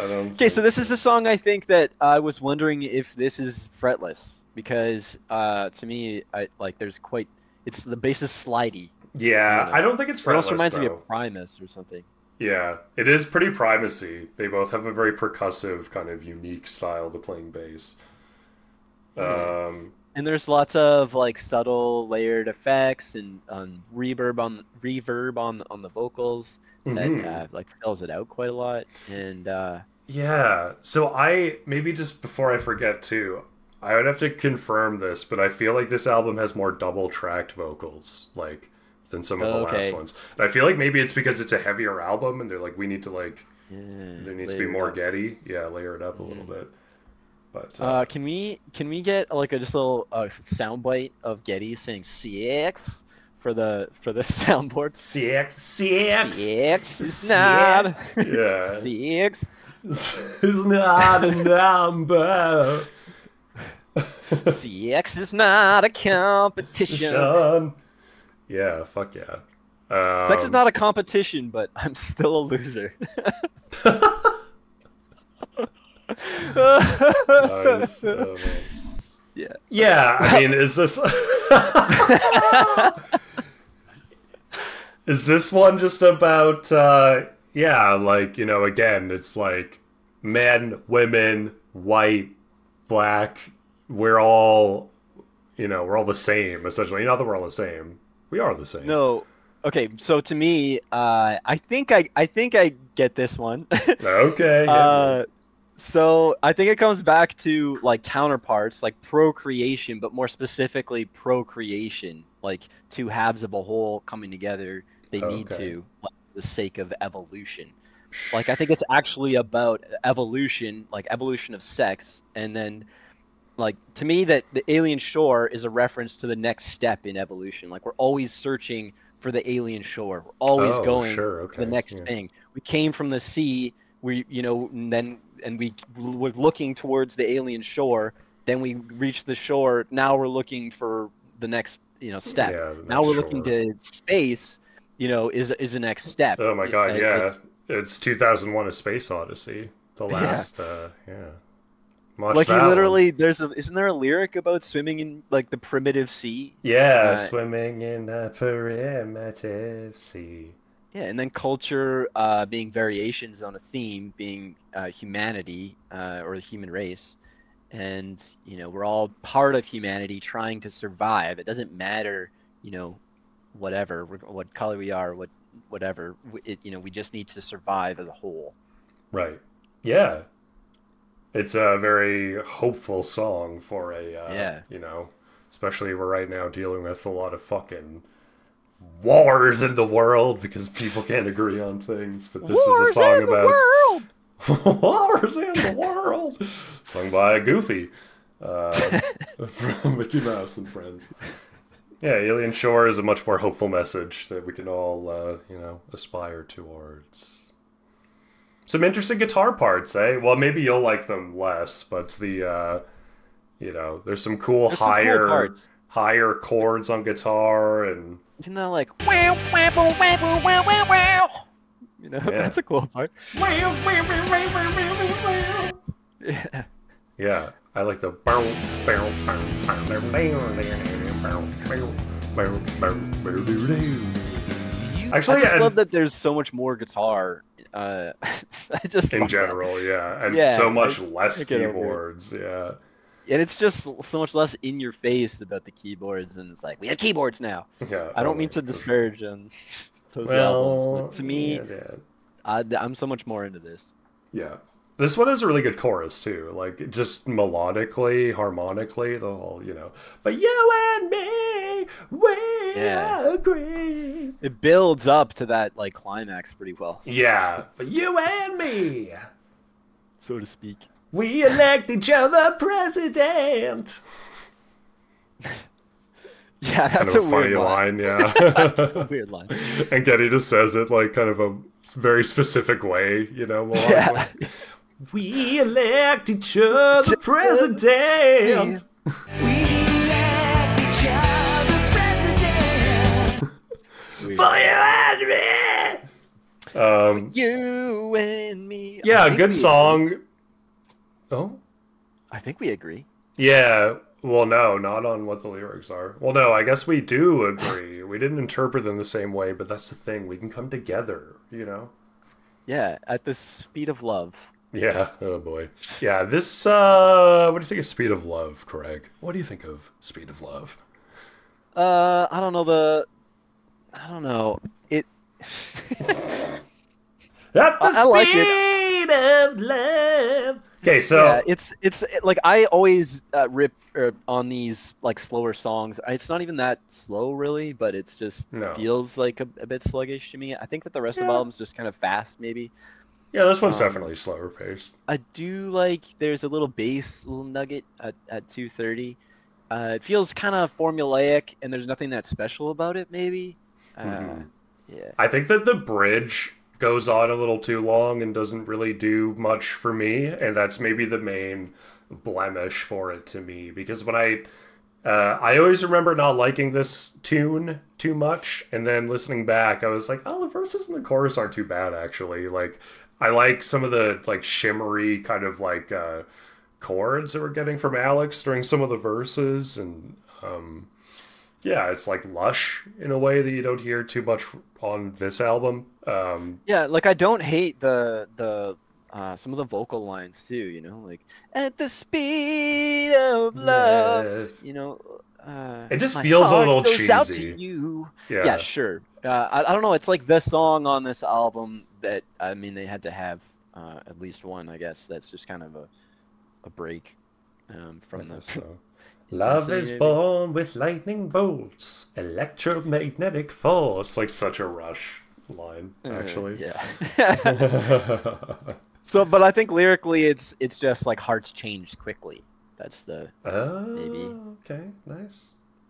Okay, so this is a song I think that I was wondering if this is fretless because to me, it's the bass is slidey. Yeah, I don't think it's fretless. It also reminds me of Primus or something. Yeah, it is pretty Primus-y. They both have a very percussive kind of unique style to playing bass. Mm-hmm. And there's lots of like subtle layered effects and reverb on the vocals. Mm-hmm. That like fills it out quite a lot, and yeah. So I maybe just before I forget too, I would have to confirm this, but I feel like this album has more double-tracked vocals, like than some of the last ones. And I feel like maybe it's because it's a heavier album, and they're like, we need to like, there needs to be more Getty, layer it up a little bit. But can we get like a just little soundbite of Getty saying CX? For the soundboard. CX is not. Yeah. CX is not a number. CX is not a competition. Yeah, fuck yeah. Sex is not a competition, but I'm still a loser. Nice. Oh, yeah. Yeah, I mean, is this... is this one just about, yeah, like, you know, again, it's like men, women, white, black, we're all, you know, we're all the same, essentially. Not that we're all the same. We are the same. No. Okay, so to me, I think I get this one. Okay. Yeah. So I think it comes back to like counterparts, like procreation, but more specifically procreation, like two halves of a whole coming together. They need to, like, for the sake of evolution. Like I think it's actually about evolution, like evolution of sex, and then. Like, to me, that the alien shore is a reference to the next step in evolution. Like, we're always searching for the alien shore. We're always going for the next thing. We came from the sea, we, you know, and then we were looking towards the alien shore. Then we reached the shore. Now we're looking for the next, you know, step. Yeah, now we're looking to space, you know, is the next step. Oh, my God, yeah. It's 2001 A Space Odyssey. The last, Watch like he literally, there's a, isn't there a lyric about swimming in like the primitive sea? Yeah, swimming in the primitive sea. Yeah, and then culture being variations on a theme, being humanity or the human race, and you know we're all part of humanity trying to survive. It doesn't matter, you know, whatever, what color we are, whatever. It, you know, we just need to survive as a whole. Right. Yeah. It's a very hopeful song for a, you know, especially we're right now dealing with a lot of fucking wars in the world because people can't agree on things. But this wars is a song about wars in the world, sung by Goofy from Mickey Mouse and Friends. Yeah, Alien Shore is a much more hopeful message that we can all, you know, aspire towards. Some interesting guitar parts, eh? Well, maybe you'll like them less, but the, you know, there's some cool higher chords on guitar, and even though like wow wow wow wow wow wow, you know, that's a cool part. Wow wow wow wow wow wow. Yeah. Yeah, I like the barrel barrel barrel barrel barrel barrel barrel barrel barrel barrel. Actually, I just love that there's so much more guitar. I just in general, that. Yeah, and so much less keyboards, and it's just so much less in your face about the keyboards, and it's like we have keyboards now. Yeah, I don't mean to disparage those albums, but to me, I'm so much more into this. Yeah, this one has a really good chorus too, like just melodically, harmonically, the whole, you know. But you and me, we agree. It builds up to that like climax pretty well. Yeah, for you and me, so to speak. We elect each other president. Yeah, that's kind of a funny weird line. Yeah, that's a weird line. And Getty just says it like kind of a very specific way, you know. We elect each other president. For you and me! You and me. Yeah, good song. Agree. Oh? I think we agree. Yeah. Well, no, not on what the lyrics are. Well, no, I guess we do agree. We didn't interpret them the same way, but that's the thing. We can come together, you know? Yeah, at the speed of love. Yeah. Oh, boy. Yeah, this, what do you think of Speed of Love, Craig? What do you think of Speed of Love? I don't know the... I don't know. It. At the speed of love. Okay, so yeah, it's like I always rip on these like slower songs. It's not even that slow really, but it's just feels like a bit sluggish to me. I think that the rest of the album's just kind of fast, maybe. Yeah, this one's definitely slower paced. I do like. There's a little bass little nugget at 2:30. It feels kind of formulaic, and there's nothing that special about it, maybe. Yeah, I think that the bridge goes on a little too long and doesn't really do much for me, and that's maybe the main blemish for it to me, because when I always remember not liking this tune too much, and then listening back I was like, oh, the verses and the chorus aren't too bad actually. Like, I like some of the like shimmery kind of like chords that we're getting from Alex during some of the verses, and yeah, it's like lush in a way that you don't hear too much on this album. Yeah, like I don't hate the some of the vocal lines too, you know, like at the speed of love, you know. It just feels a little cheesy. Out to you. Yeah, sure. I don't know. It's like the song on this album that, I mean, they had to have at least one, I guess. That's just kind of a break from the. So. Love is born with lightning bolts, electromagnetic force. Like such a Rush line, actually. Yeah. So, but I think lyrically, it's just like hearts change quickly. That's the maybe. Okay, nice.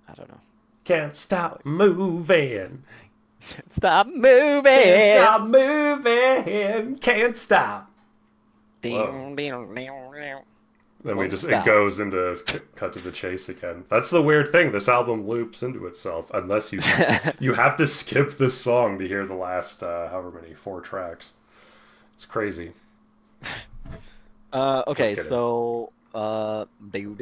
I don't know. Can't stop moving. Can't stop moving. Can't stop moving. Can't stop. Then we just stop. It goes into cut to the chase again. That's the weird thing. This album loops into itself unless you you have to skip this song to hear the last however many 4 tracks. It's crazy. Okay, so. Is that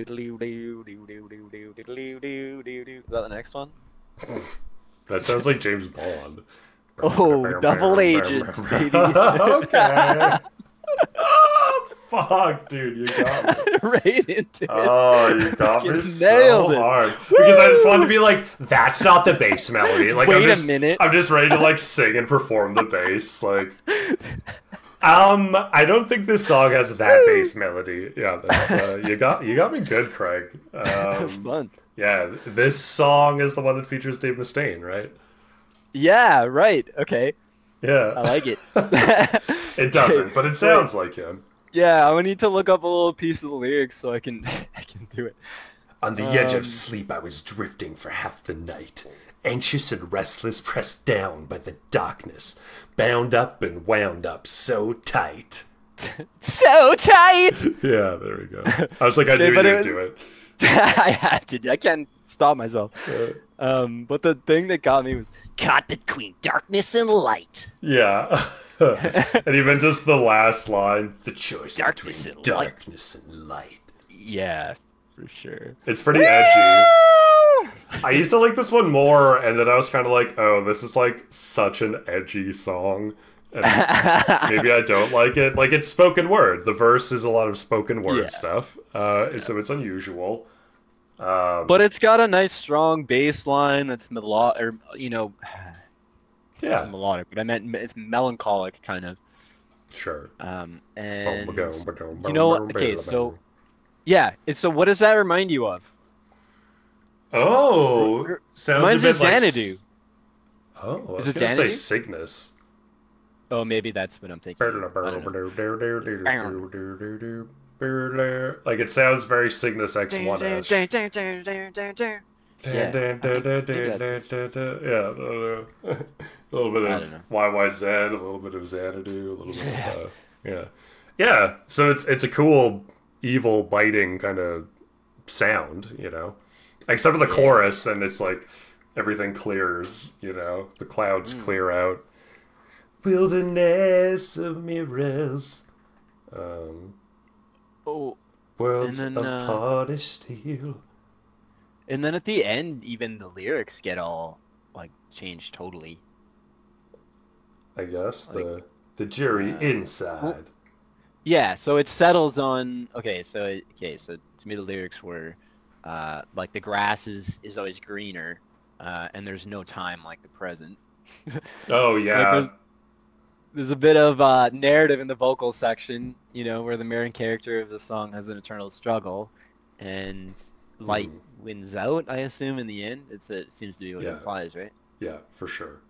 the next one? That sounds like James Bond. Oh, double agents, baby. Okay. Oh, fuck, dude, you got me. Right into it. Oh, you got me so hard. Because I just wanted to be like, that's not the bass melody. Like, I'm just ready to like sing and perform the bass. Like. I don't think this song has that bass melody. Yeah, that's, you got me good, Craig. That was fun. Yeah, this song is the one that features Dave Mustaine, right? Yeah, right. Okay. Yeah. I like it. It doesn't, but it sounds like him. Yeah, I need to look up a little piece of the lyrics so I can do it. On the edge of sleep, I was drifting for half the night. Anxious and restless, pressed down by the darkness, bound up and wound up so tight. So tight! Yeah, there we go. I was like, I knew you'd do it. I had to. I can't stop myself. But the thing that got me was caught between darkness and light. Yeah. And even just the last line, the choice darkness between darkness and light. Yeah, for sure. It's pretty edgy. I used to like this one more, and then I was kind of like, oh, this is like such an edgy song. And maybe I don't like it. Like, it's spoken word. The verse is a lot of spoken word stuff. So it's unusual. But it's got a nice, strong bass line that's melodic, or, you know, it's melodic, but I meant it's melancholic, kind of. Sure. And, you know, okay, so, yeah. So what does that remind you of? Oh, sounds a bit like Xanadu. Oh, I was going to say Cygnus. Oh, maybe that's what I'm thinking. Like, it sounds very Cygnus X1-ish. Yeah, a little bit of YYZ, a little bit of Xanadu, a little bit of yeah. So it's a cool, evil, biting kind of sound, you know. Except for the chorus, and it's like everything clears, you know, the clouds clear out. Wilderness of mirrors. Worlds of polished steel. And then at the end, even the lyrics get all like changed totally. I guess like, the jury inside. Well, yeah, so it settles on. Okay, so to me the lyrics were. Like the grass is always greener, and there's no time like the present. Oh yeah. Like there's a bit of narrative in the vocal section, you know, where the main character of the song has an eternal struggle, and light wins out. I assume in the end, it seems to be what it implies, right? Yeah, for sure.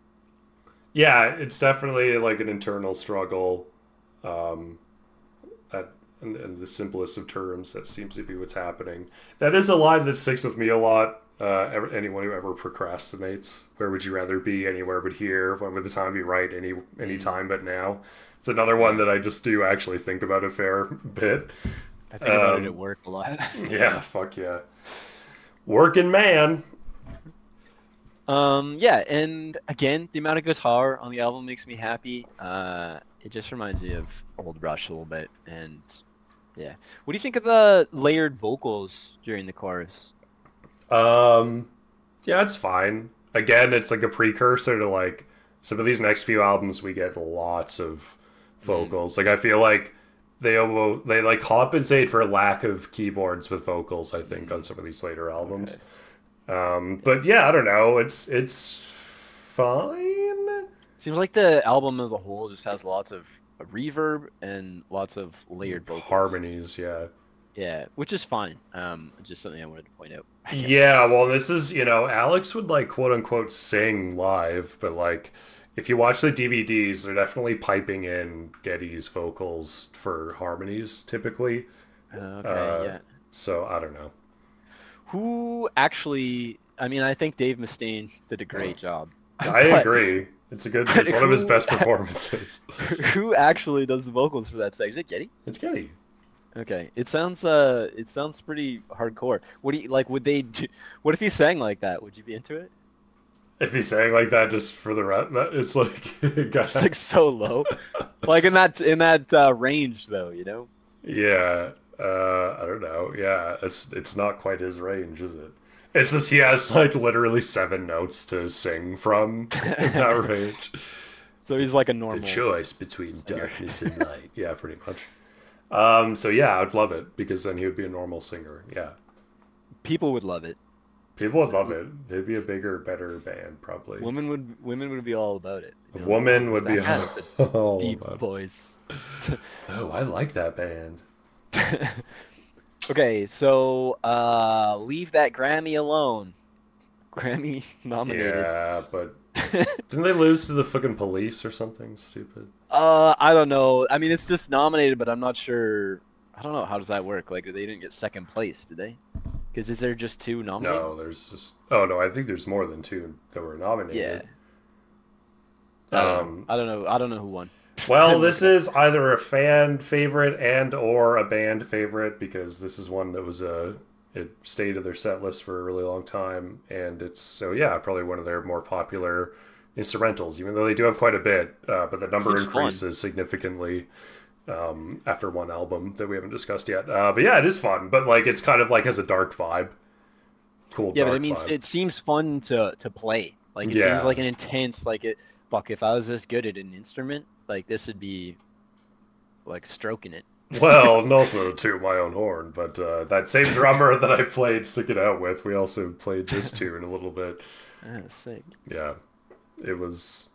Yeah, it's definitely like an internal struggle. In the simplest of terms, that seems to be what's happening. That is a line that sticks with me a lot anyone who ever procrastinates. Where would you rather be? Anywhere but here. When would the time be right? Any time but now. It's another one that I just do actually think about a fair bit. I think about it at work a lot. Yeah, fuck yeah. Working man. Yeah, and again, the amount of guitar on the album makes me happy. It just reminds me of old Rush a little bit. And yeah. What do you think of the layered vocals during the chorus? Yeah, it's fine. Again, it's like a precursor to like some of these next few albums we get lots of vocals. Like I feel like they like compensate for lack of keyboards with vocals, I think, on some of these later albums. Okay. But yeah, I don't know. It's fine. Seems like the album as a whole just has lots of reverb and lots of layered vocals. Harmonies, yeah. Yeah, which is fine. Just something I wanted to point out. Yeah, well, this is, you know, Alex would, like, quote-unquote sing live, but, like, if you watch the DVDs, they're definitely piping in Geddes vocals for harmonies, typically. Okay, yeah. So, I don't know. Who actually... I mean, I think Dave Mustaine did a great job. I agree. It's one of his best performances. Who actually does the vocals for that section? Is it Geddes? It's Geddes. Okay, it sounds pretty hardcore. What do you like? Would they do? What if he sang like that? Would you be into it? If he sang like that, just for the rest, it's like it's like so low, like in that range though, you know. Yeah, I don't know. Yeah, it's not quite his range, is it? It's just he has like literally 7 notes to sing from in that range. So he's like a normal. The choice between darkness and light. Yeah, pretty much. So yeah, I'd love it because then he would be a normal singer. Yeah. People would love it. People would love it. They'd be a bigger, better band probably. Women would be all about it. You know, women would be all deep about voice. It. Oh, I like that band. Okay, so leave that Grammy alone. Grammy nominated. Yeah, but didn't they lose to the fucking Police or something stupid? I don't know. I mean, it's just nominated, but I'm not sure. I don't know. How does that work? Like, they didn't get second place, did they? Because is there just 2 nominated? No, there's just... Oh, no, I think there's more than 2 that were nominated. Yeah. I don't know who won. Well, this is either a fan favorite and or a band favorite, because this is one that was it stayed in their set list for a really long time, and it's, so yeah, probably one of their more popular instrumentals, even though they do have quite a bit, but the number increases significantly after one album that we haven't discussed yet. But yeah, it is fun, but like it's kind of like has a dark vibe. Cool. Yeah, but it means it seems fun to play. Like it seems like an intense, like it. Fuck, if I was this good at an instrument, like this would be like stroking it. Well, not to toot my own horn, but that same drummer that I played Stick It Out with, we also played this tune a little bit. Oh, sick. Yeah. It was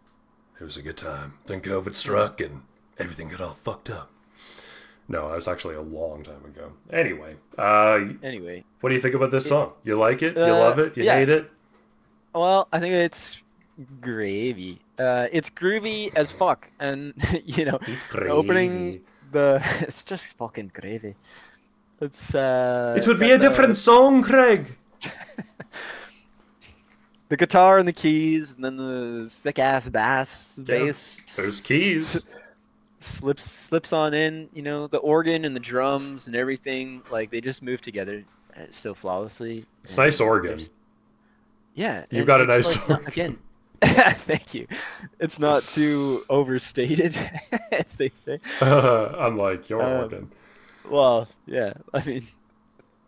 a good time. Then COVID struck and everything got all fucked up. No, that was actually a long time ago. Anyway, what do you think about this song? You like it? You love it? You hate it? Well, I think it's gravy. It's groovy as fuck, and you know, it's gravy. Opening the it's just fucking gravy. It's it would be a different song, Craig. The guitar and the keys, and then the thick-ass bass. Those keys. Slips on in, you know, the organ and the drums and everything. Like, they just move together so flawlessly. It's nice organ. Yeah. You've got a nice organ. Again, thank you. It's not too overstated, as they say. Unlike your organ. Well, yeah, I mean,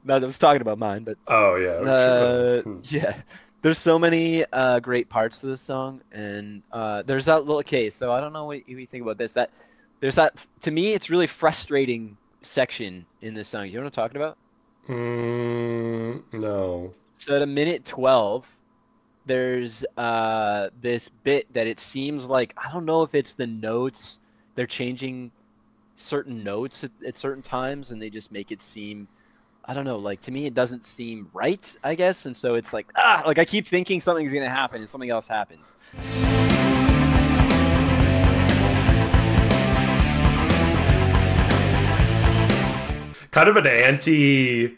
not I was talking about mine, but... Oh, yeah. Yeah. There's so many great parts to this song, and there's that little case. So I don't know what you think about this. To me, it's really frustrating section in this song. You know what I'm talking about? No. So at a minute 12, there's this bit that it seems like, I don't know if it's the notes. They're changing certain notes at certain times, and they just make it seem... I don't know, like, to me, it doesn't seem right, I guess. And so it's like, like I keep thinking something's going to happen and something else happens. Kind of an anti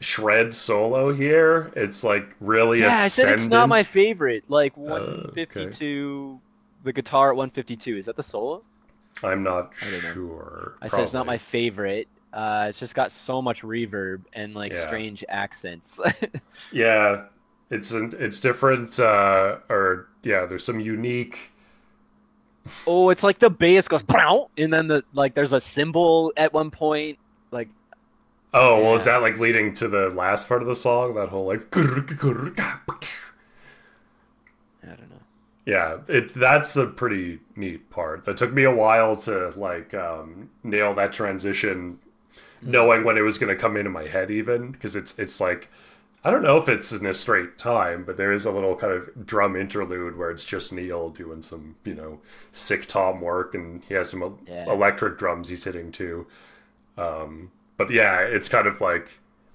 shred solo here. It's like really ascendant. I said it's not my favorite. Like 152, the guitar at 152. Is that the solo? I'm not sure. I said it's not my favorite. It's just got so much reverb and like strange accents. Yeah, it's different. Or yeah, there's some unique. Oh, it's like the bass goes and then the there's a cymbal at one point. Like, oh well, is that like leading to the last part of the song? That whole like. I don't know. Yeah, that's a pretty neat part. That took me a while to like nail that transition, knowing when it was going to come into my head even, because it's like, I don't know if it's in a straight time, but there is a little kind of drum interlude where it's just Neil doing some, you know, sick tom work, and he has some electric drums he's hitting too. But yeah, it's kind of like,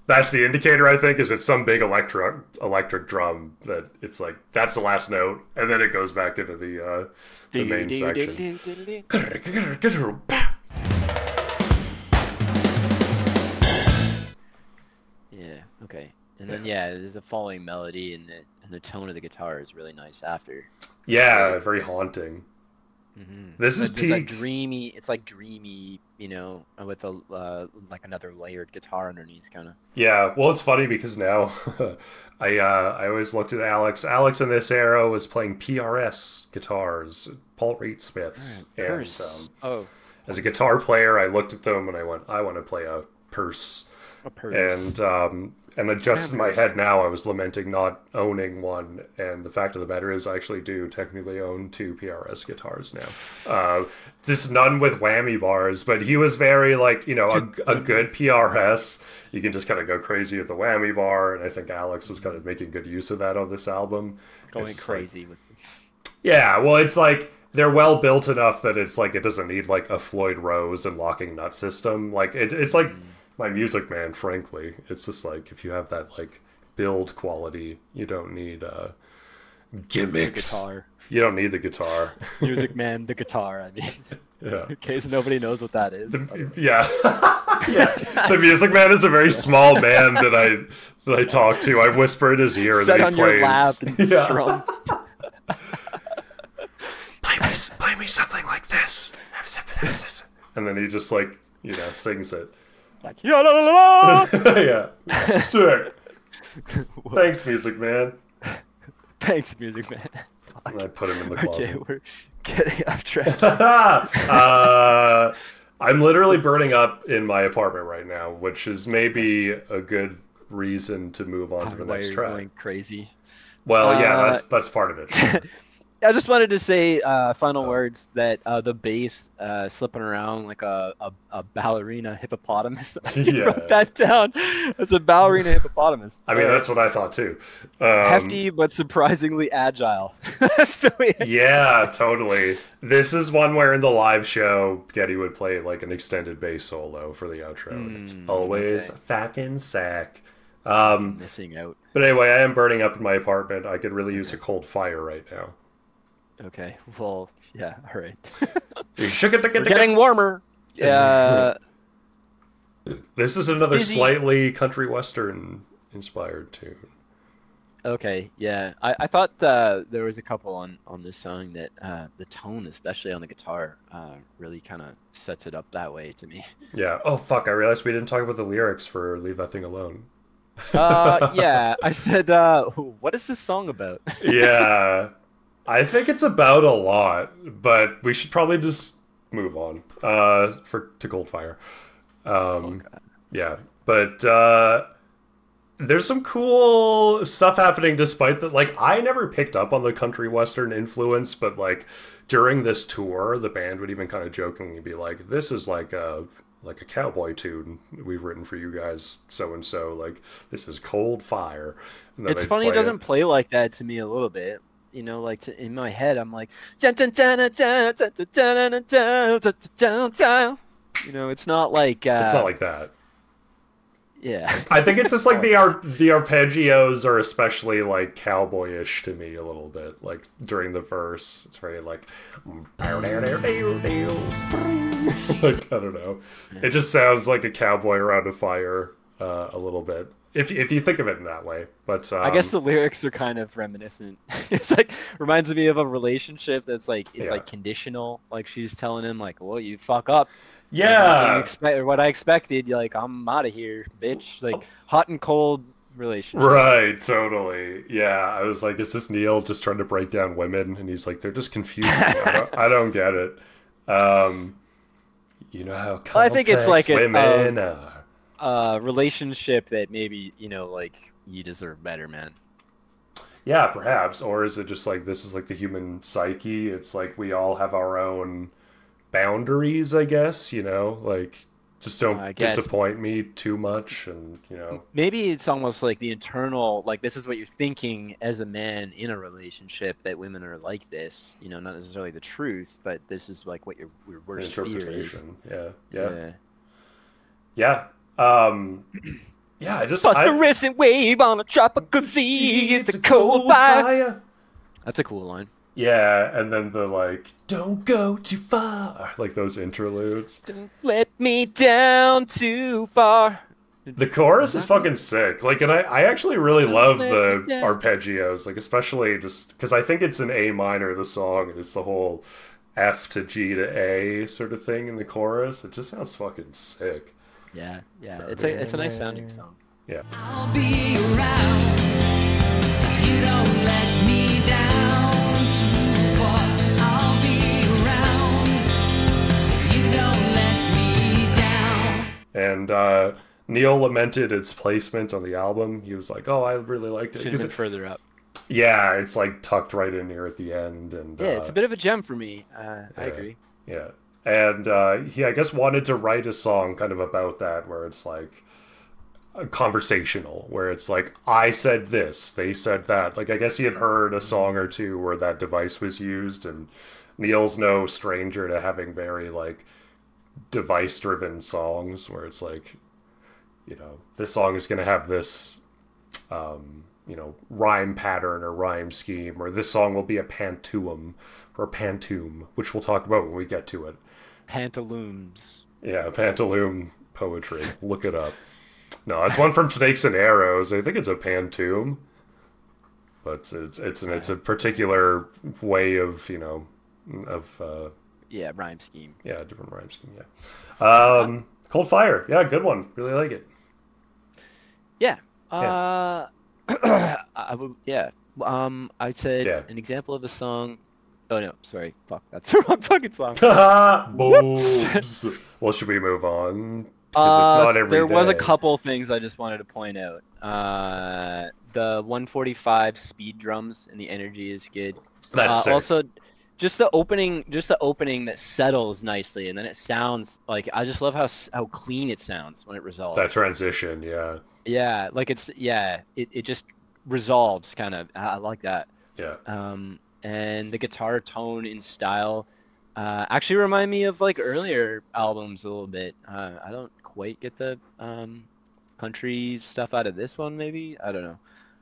that's the indicator, I think, is it's some big electric drum that it's like, that's the last note, and then it goes back into the main section. Yeah, okay. And then, yeah, there's a following melody, and the tone of the guitar is really nice after. Yeah, very haunting. Mm-hmm. This is peak. It's like dreamy, you know, with a like another layered guitar underneath, kind of. Yeah, well, it's funny because now I always looked at Alex. Alex in this era was playing PRS guitars, Paul Reed Smith's, and as a guitar player, I looked at them and I went, I want to play a Pearse. A Pearse. And adjusted my head now. I was lamenting not owning one, and the fact of the matter is I actually do technically own two PRS guitars now. Just none with whammy bars, but he was very like, you know, a good PRS. You can just kind of go crazy with the whammy bar, and I think Alex was kind of making good use of that on this album. Going crazy with this. Yeah, well, it's like, they're well built enough that it's like, it doesn't need like a Floyd Rose and locking nut system. Like, it's like... my Music Man, frankly. It's just like, if you have that like build quality, you don't need gimmicks. You don't need the guitar. Music Man, the guitar, I mean. Yeah. In case nobody knows what that is. The Music Man is a very small man that I talk to. I whisper in his ear and then he plays. Set on your lap and strum. Play me something like this. And then he just like, you know, sings it. Like, la, la, la, la. Yeah, sick. Thanks, Music Man. Thanks, Music Man. And I put him in the closet. Okay, we're getting off track. I'm literally burning up in my apartment right now, which is maybe a good reason to move on to the next track. Going crazy. Well, yeah, that's part of it. I just wanted to say final words that the bass slipping around like a ballerina hippopotamus. I wrote that down. It's a ballerina hippopotamus. I mean, that's what I thought too. Hefty but surprisingly agile. That's the way totally. This is one where in the live show, Getty would play like an extended bass solo for the outro. And it's always fucking sack. Missing out. But anyway, I am burning up in my apartment. I could really use a cold fire right now. Okay, well, yeah, all right. We're getting warmer. Yeah. This is another slightly country western inspired tune. Okay, yeah. I thought there was a couple on this song that the tone, especially on the guitar, really kind of sets it up that way to me. Yeah. Oh, fuck, I realized we didn't talk about the lyrics for Leave That Thing Alone. Yeah, I said, what is this song about? Yeah. I think it's about a lot, but we should probably just move on to Cold Fire. Yeah, but there's some cool stuff happening despite that. Like, I never picked up on the country western influence, but like during this tour, the band would even kind of jokingly be like, "This is like a cowboy tune we've written for you guys, so and so. Like, this is Cold Fire." And it's funny it doesn't play like that to me a little bit. You know, like in my head, I'm like, you know, it's not like that. Yeah, I think it's just like the arpeggios are especially like cowboyish to me a little bit. Like during the verse, it's very like, I don't know. It just sounds like a cowboy around a fire a little bit. If you think of it in that way. But I guess the lyrics are kind of reminiscent. It's like, reminds me of a relationship that's like, it's like conditional. Like she's telling him like, well, you fuck up. Yeah. What I expected, you're like, I'm out of here, bitch. Like hot and cold relationship. Right, totally. Yeah, I was like, is this Neil just trying to break down women? And he's like, they're just confused. I don't get it. You know how complex I think it's like women are. Relationship that maybe, you know, like, you deserve better, man. Yeah, perhaps. Or is it just like, this is like the human psyche? It's like we all have our own boundaries, I guess, you know, like, just don't disappoint me too much. And, you know, maybe it's almost like the internal, like, this is what you're thinking as a man in a relationship, that women are like this, you know, not necessarily the truth, but this is like what your worst fear is. Yeah. Yeah, I just phosphorescent wave on a tropical sea. It's a cold fire. That's a cool line. Yeah, and then the like, don't go too far, like those interludes. Don't let me down too far. The chorus is fucking sick. Like, and I actually really love the arpeggios, like especially just because I think it's in A minor, the song, and it's the whole F to G to A sort of thing in the chorus. It just sounds fucking sick. Yeah, yeah. It's a nice sounding song. Yeah. I'll be around if you don't let me down too far. I'll be around if you don't let me down. And Neil lamented its placement on the album. He was like, "Oh, I really liked it." Should have been further up. Yeah, it's like tucked right in here at the end, and yeah, it's a bit of a gem for me. I agree. Yeah. And he, I guess, wanted to write a song kind of about that, where it's like conversational, where it's like, I said this, they said that. Like, I guess he had heard a song or two where that device was used, and Neil's no stranger to having very, like, device-driven songs, where it's like, you know, this song is going to have this, you know, rhyme pattern or rhyme scheme, or this song will be a pantoum, or pantoum, which we'll talk about when we get to it. Pantaloons. Yeah, pantaloon poetry. Look it up. No, it's one from Snakes and Arrows. I think it's a pantoum, but it's a particular way of, you know, of yeah, rhyme scheme. Yeah, different rhyme scheme. Yeah. Cold Fire. Yeah, good one. Really like it. Yeah. I would. Yeah. I'd say an example of a song. Oh, no, sorry. Fuck, that's the wrong fucking song. Whoops. Well, should we move on? Because it's not every day. There was a couple things I just wanted to point out. The 145 speed drums and the energy is good. That's sick. Also, just the opening that settles nicely, and then it sounds like, I just love how clean it sounds when it resolves. That transition, yeah. Yeah, like it's, yeah, it just resolves kind of. I like that. Yeah. And the guitar tone and style actually remind me of like earlier albums a little bit. I don't quite get the country stuff out of this one, maybe, I don't know,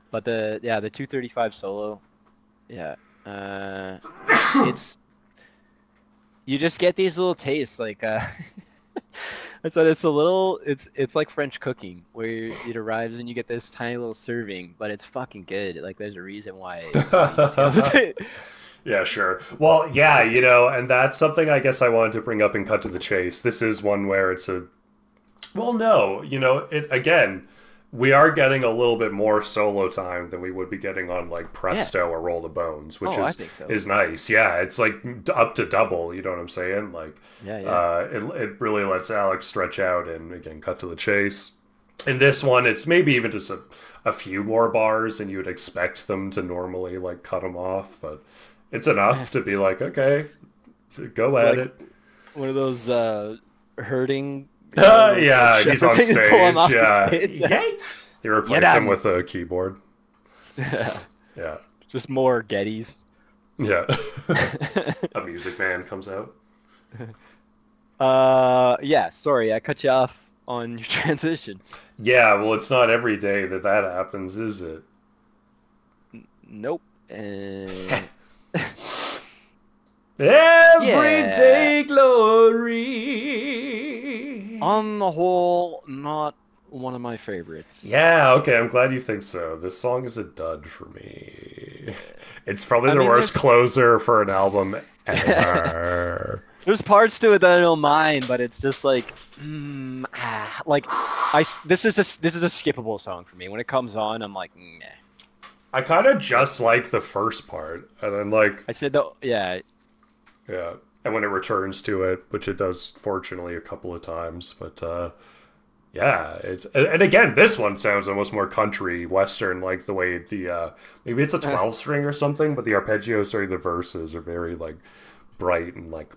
but the 235 solo, it's, you just get these little tastes, like I said, it's a little, it's like French cooking, where it arrives and you get this tiny little serving, but it's fucking good. Like, there's a reason why. Yeah, sure. Well, yeah, you know, and that's something I guess I wanted to bring up and cut to the chase. This is one where it's a, well, no, you know, it, again, we are getting a little bit more solo time than we would be getting on like Presto or Roll the Bones, which is nice. Yeah, it's like up to double. You know what I'm saying? Like, it really lets Alex stretch out and again cut to the chase. In this one, it's maybe even just a few more bars than you would expect them to normally like cut them off, but it's enough to be like, okay, go it's at like it. One of those herding. Yeah, he's on stage. They replace him with a keyboard. Yeah. Just more Gettys. Yeah. A Music Man comes out. Yeah, sorry, I cut you off on your transition. Yeah, well, it's not every day that happens, is it? Nope. Everyday glory. On the whole, not one of my favorites. Yeah, okay, I'm glad you think so. This song is a dud for me. It's probably the worst closer for an album ever. There's parts to it that I don't mind, but it's just like, this is a skippable song for me. When it comes on, I'm like, nah. I kind of just like the first part, and then like I said, yeah, and when it returns to it, which it does, fortunately, a couple of times, but yeah, it's and again, this one sounds almost more country western, like the way the maybe it's a 12 string or something, but the arpeggios during the verses are very like bright and like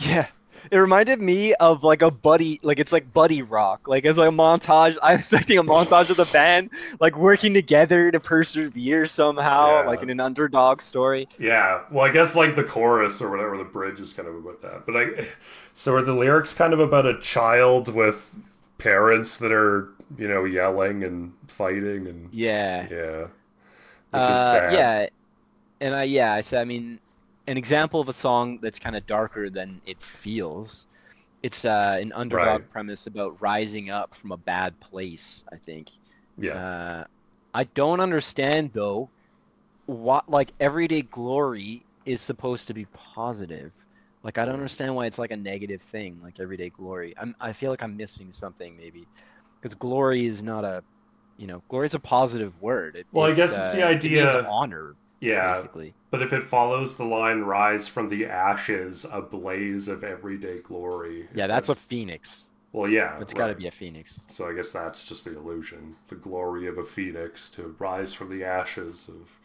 yeah. It reminded me of like a buddy, like it's like buddy rock, like it's like a montage. I'm expecting a montage of the band like working together to persevere somehow, yeah. Like in an underdog story. Yeah, well, I guess like the chorus or whatever, the bridge is kind of about that. But so are the lyrics kind of about a child with parents that are, you know, yelling and fighting and yeah, which is sad. Yeah, and I mean. An example of a song that's kind of darker than it feels. It's an underdog premise about rising up from a bad place, I think. Yeah. I don't understand, though, what, like, everyday glory is supposed to be positive. Like, I don't understand why it's, like, a negative thing, like everyday glory. I feel like I'm missing something, maybe. Because glory is not a, you know, glory is a positive word. I guess it's the idea of honor. Yeah, basically. But if it follows the line, rise from the ashes, a blaze of everyday glory. Yeah, that's a phoenix. Well, yeah. It's got to be a phoenix. So I guess that's just the illusion. The glory of a phoenix to rise from the ashes of,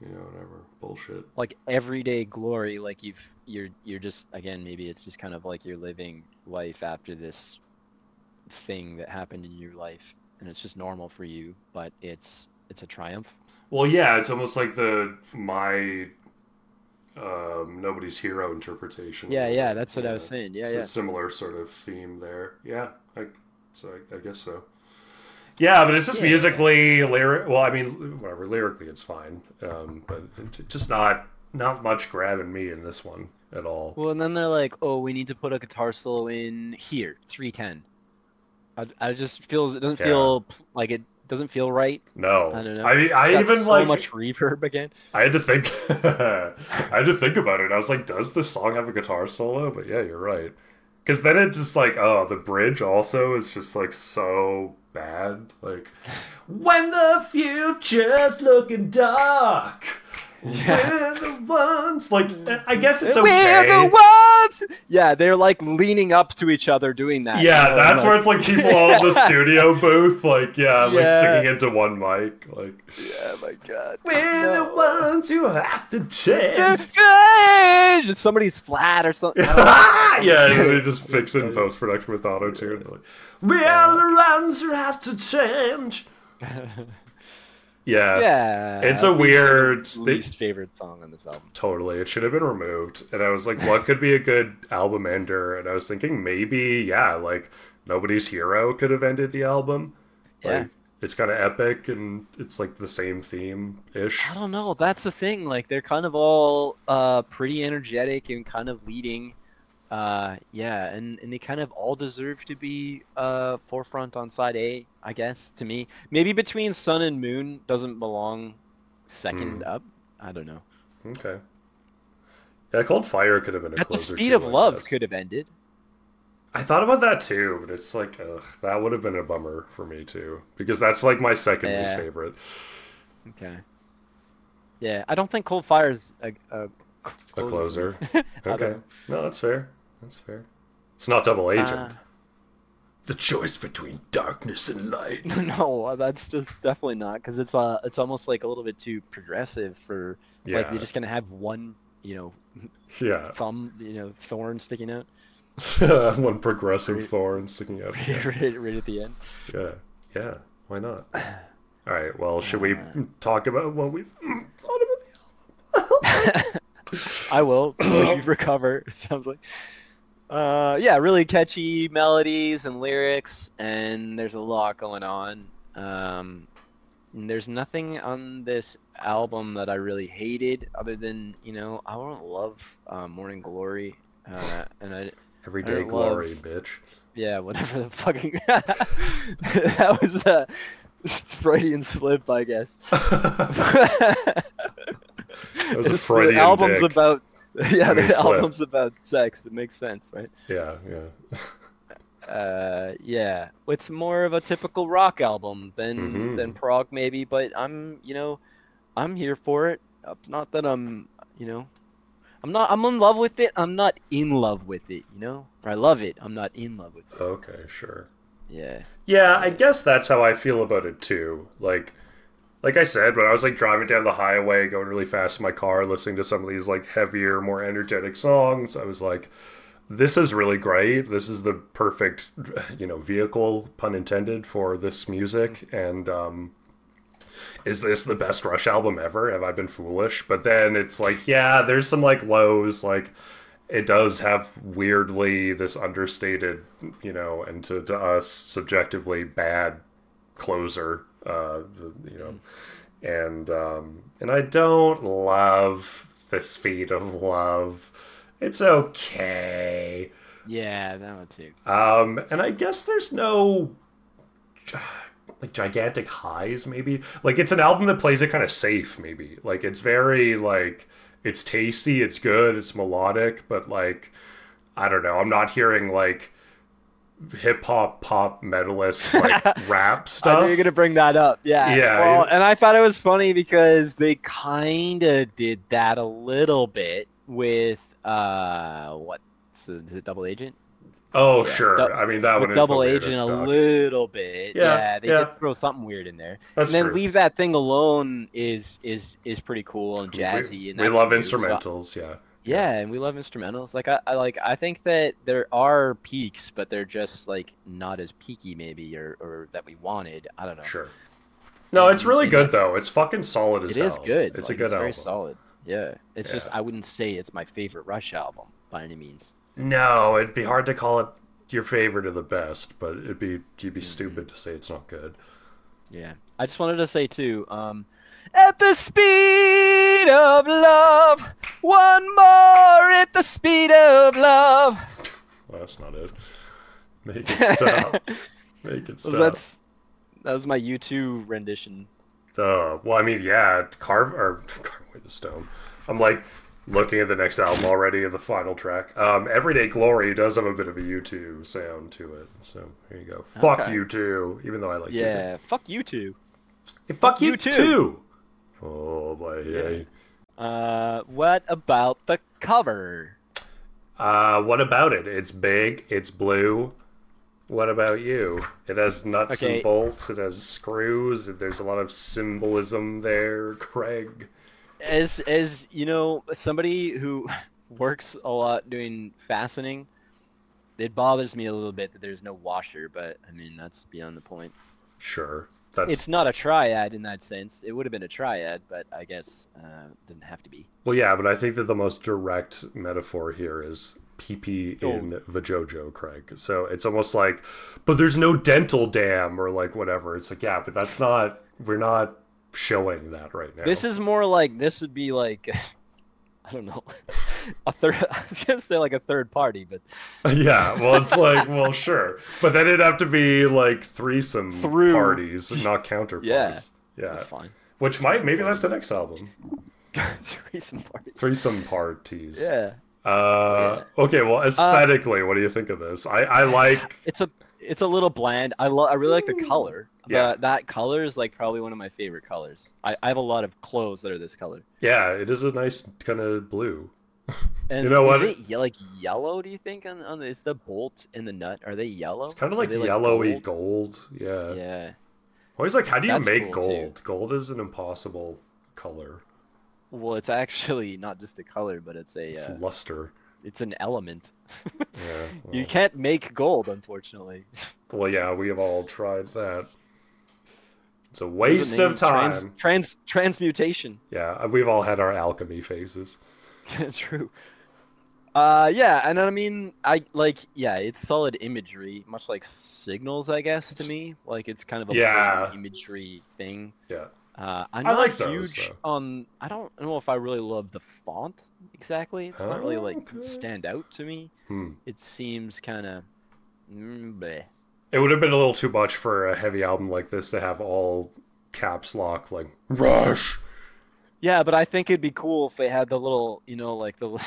you know, whatever, bullshit. Like everyday glory, like you're just, again, maybe it's just kind of like you're living life after this thing that happened in your life. And it's just normal for you, but it's a triumph. Well, yeah, it's almost like my nobody's hero interpretation. Yeah, that's what I was saying. Yeah, it's a similar sort of theme there. Yeah, I guess so. Yeah, but it's just musically, lyrically it's fine, but it's just not much grabbing me in this one at all. Well, and then they're like, oh, we need to put a guitar solo in here, 310. I just feels it doesn't feel like it. Doesn't feel right. No, I don't know. I even so like much reverb again. I had to think. I had to think about it. I was like, does this song have a guitar solo? But yeah, you're right. Because then it's just like, oh, the bridge also is just like so bad. Like, when the future's looking dark, we're the ones. Like, I guess it's okay. We're the ones. Yeah, they're like leaning up to each other doing that. Yeah, that's where it's like people all in the studio booth, like singing into one mic. Like, yeah, my God. We're the ones who have to change. Somebody's flat or something. Yeah, they just fix it in post production with auto tune. Like, we're the ones who have to change. Yeah, it's a weird least favorite song on this album. Totally, it should have been removed. And I was like, what could be a good album ender? And I was thinking maybe, like Nobody's Hero could have ended the album. Like, it's kind of epic, and it's like the same theme-ish. I don't know. That's the thing. Like they're kind of all pretty energetic and kind of leading. And they kind of all deserve to be forefront on side A, I guess, to me. Maybe Between Sun and Moon doesn't belong second up. I don't know. Okay. Yeah, Cold Fire could have been a closer. The Speed of Love could have ended. I thought about that too, but it's like, ugh, that would have been a bummer for me too. Because that's like my second least favorite. Okay. Yeah, I don't think Cold Fire is a closer. Okay. No, that's fair. That's fair. It's not Double Agent. The choice between darkness and light. No, that's just definitely not, because it's almost like a little bit too progressive for like they're just gonna have one, you know, thumb, you know, thorn sticking out. One progressive thorn sticking out. Right at the end. Yeah. Why not? All right. Well, should we talk about what we've thought about the album? I will. You recover. It sounds like. Really catchy melodies and lyrics, and there's a lot going on. There's nothing on this album that I really hated, other than, you know, I don't love Morning Glory, and Everyday Glory, bitch. yeah, whatever the fucking that was a Freudian slip, I guess. That was a Freudian the album's dick. About yeah, the slip. Album's about sex. It makes sense, right? Yeah, yeah. Yeah, it's more of a typical rock album than prog maybe, but I'm, you know, I'm here for it. Not that I'm, you know, I'm in love with it. I'm not in love with it, you know, I love it. I'm not in love with it. Okay, sure. Yeah. Yeah, I guess that's how I feel about it too. Like I said, when I was like driving down the highway, going really fast in my car, listening to some of these like heavier, more energetic songs, I was like, this is really great. This is the perfect, you know, vehicle, pun intended, for this music. And is this the best Rush album ever? Have I been foolish? But then it's like, yeah, there's some like lows. Like it does have weirdly this understated, you know, and to us subjectively bad closer, you know. And I don't love this Feet of Love. It's okay. Yeah, that one too. And I guess there's no like gigantic highs, maybe. Like it's an album that plays it kind of safe, maybe. Like it's very like it's tasty, it's good, it's melodic, but like I don't know. I'm not hearing like hip hop pop metalist like rap stuff. I knew you're gonna bring that up. Yeah. Yeah. Well, yeah. And I thought it was funny because they kind of did that a little bit with. What is it? Double Agent? Oh, yeah. Sure. I mean, that one is Double Agent stuff. A little bit. Yeah, they did throw something weird in there. That's and then true. Leave That Thing Alone is pretty cool and jazzy. And we love instrumentals. So, yeah. Yeah, and we love instrumentals. Like I think that there are peaks, but they're just like not as peaky maybe, or that we wanted. I don't know. Sure. No, it's really good though. It's fucking solid as hell. It is good. It's like, a good album. It's very solid. Yeah, it's just I wouldn't say it's my favorite Rush album by any means. No, it'd be hard to call it your favorite or the best, but you'd be stupid to say it's not good. Yeah, I just wanted to say too, at the speed of love, one more at the speed of love. Well, that's not it. Make it stop. Make it stop. Well, that was my U2 rendition. Well, I mean, yeah, Carve Away the Stone. I'm like looking at the next album already of the final track. Everyday Glory does have a bit of a U2 sound to it, so here you go. Fuck okay. U2, even though I like yeah, U2. Fuck U2. Hey, fuck U2 too. Oh boy. Yeah. What about the cover? What about it? It's big. It's blue. What about you? It has nuts and bolts, it has screws, there's a lot of symbolism there, Craig. As you know, somebody who works a lot doing fastening, it bothers me a little bit that there's no washer, but I mean, that's beyond the point. Sure. It's not a triad in that sense. It would have been a triad, but I guess it didn't have to be. Well, yeah, but I think that the most direct metaphor here is PP in the Jojo, Craig. So it's almost like, but there's no dental dam or like whatever. It's like, yeah, but that's not, we're not showing that right now. This is more like, this would be like, I don't know, I was going to say like a third party, but. Yeah, well, it's like, well, sure. But then it'd have to be like threesome parties, not counterparties. Yeah, that's fine. Which might, maybe that's the next album. Threesome parties. Threesome parties. Yeah. Okay, well, aesthetically, what do you think of this? I like it's a little bland. I really like the color. Yeah, that color is like probably one of my favorite colors. I have a lot of clothes that are this color. Yeah, it is a nice kind of blue. And you know what? Is it like yellow? Do you think on is the bolt and the nut, are they yellow? It's kind of like yellowy like gold. Yeah. Yeah. Always like, how do you make gold? Too. Gold is an impossible color. Well, it's actually not just a color, but it's luster. It's an element. Yeah, well. You can't make gold, unfortunately. Well, yeah, we have all tried that. It's a waste of time. Transmutation. Yeah, we've all had our alchemy phases. True. Yeah, and I mean, it's solid imagery, much like Signals, I guess, to me. Like, it's kind of a imagery thing. Yeah. I'm not like huge those, on. I don't know if I really love the font exactly. It's not really like stand out to me. It seems kind of It would have been a little too much for a heavy album like this to have all caps lock, like, Rush! Yeah, but I think it'd be cool if they had the little, you know, like, the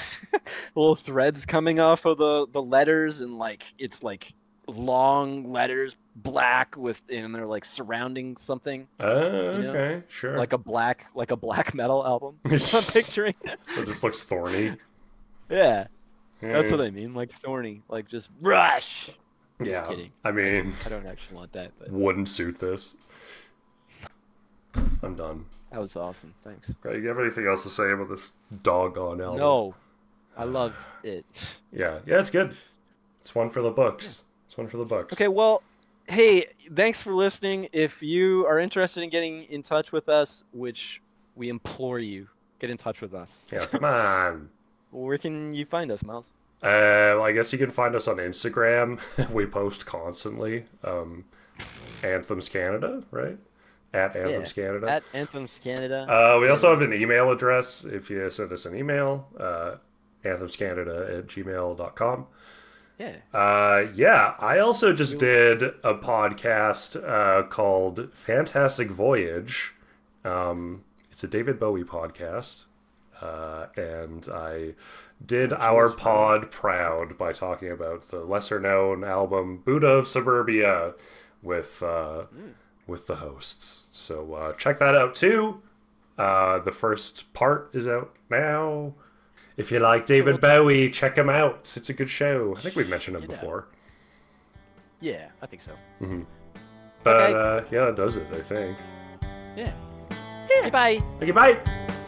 little threads coming off of the letters, and, like, it's, like, long letters, black, with, and they're, like, surrounding something. Oh, okay, know? Sure. Like a black metal album. I'm picturing it. It just looks thorny. Yeah. Hey. That's what I mean, like, thorny. Like, just, Rush! Yeah, just kidding. I mean... I don't actually want that, but... Wouldn't suit this. I'm done. That was awesome. Thanks. Craig, you have anything else to say about this doggone album? No. I love it. Yeah. Yeah, it's good. It's one for the books. Yeah. It's one for the books. Okay, well, hey, thanks for listening. If you are interested in getting in touch with us, which we implore you, get in touch with us. Yeah, come on. Where can you find us, Miles? Well, I guess you can find us on Instagram. We post constantly. Anthems Canada, right? At Anthems Canada. At Anthems Canada. We also have an email address if you send us an email. anthemscanada@gmail.com. Yeah. Yeah. I also just did a podcast called Fantastic Voyage. It's a David Bowie podcast. And I did our pod proud by talking about the lesser-known album Buddha of Suburbia with the hosts. So check that out, too. The first part is out now. If you like David Bowie, check him out. It's a good show. I think we've mentioned him before. Yeah, I think so. Mm-hmm. But, yeah, that does it, I think. Yeah. Goodbye. Okay, bye.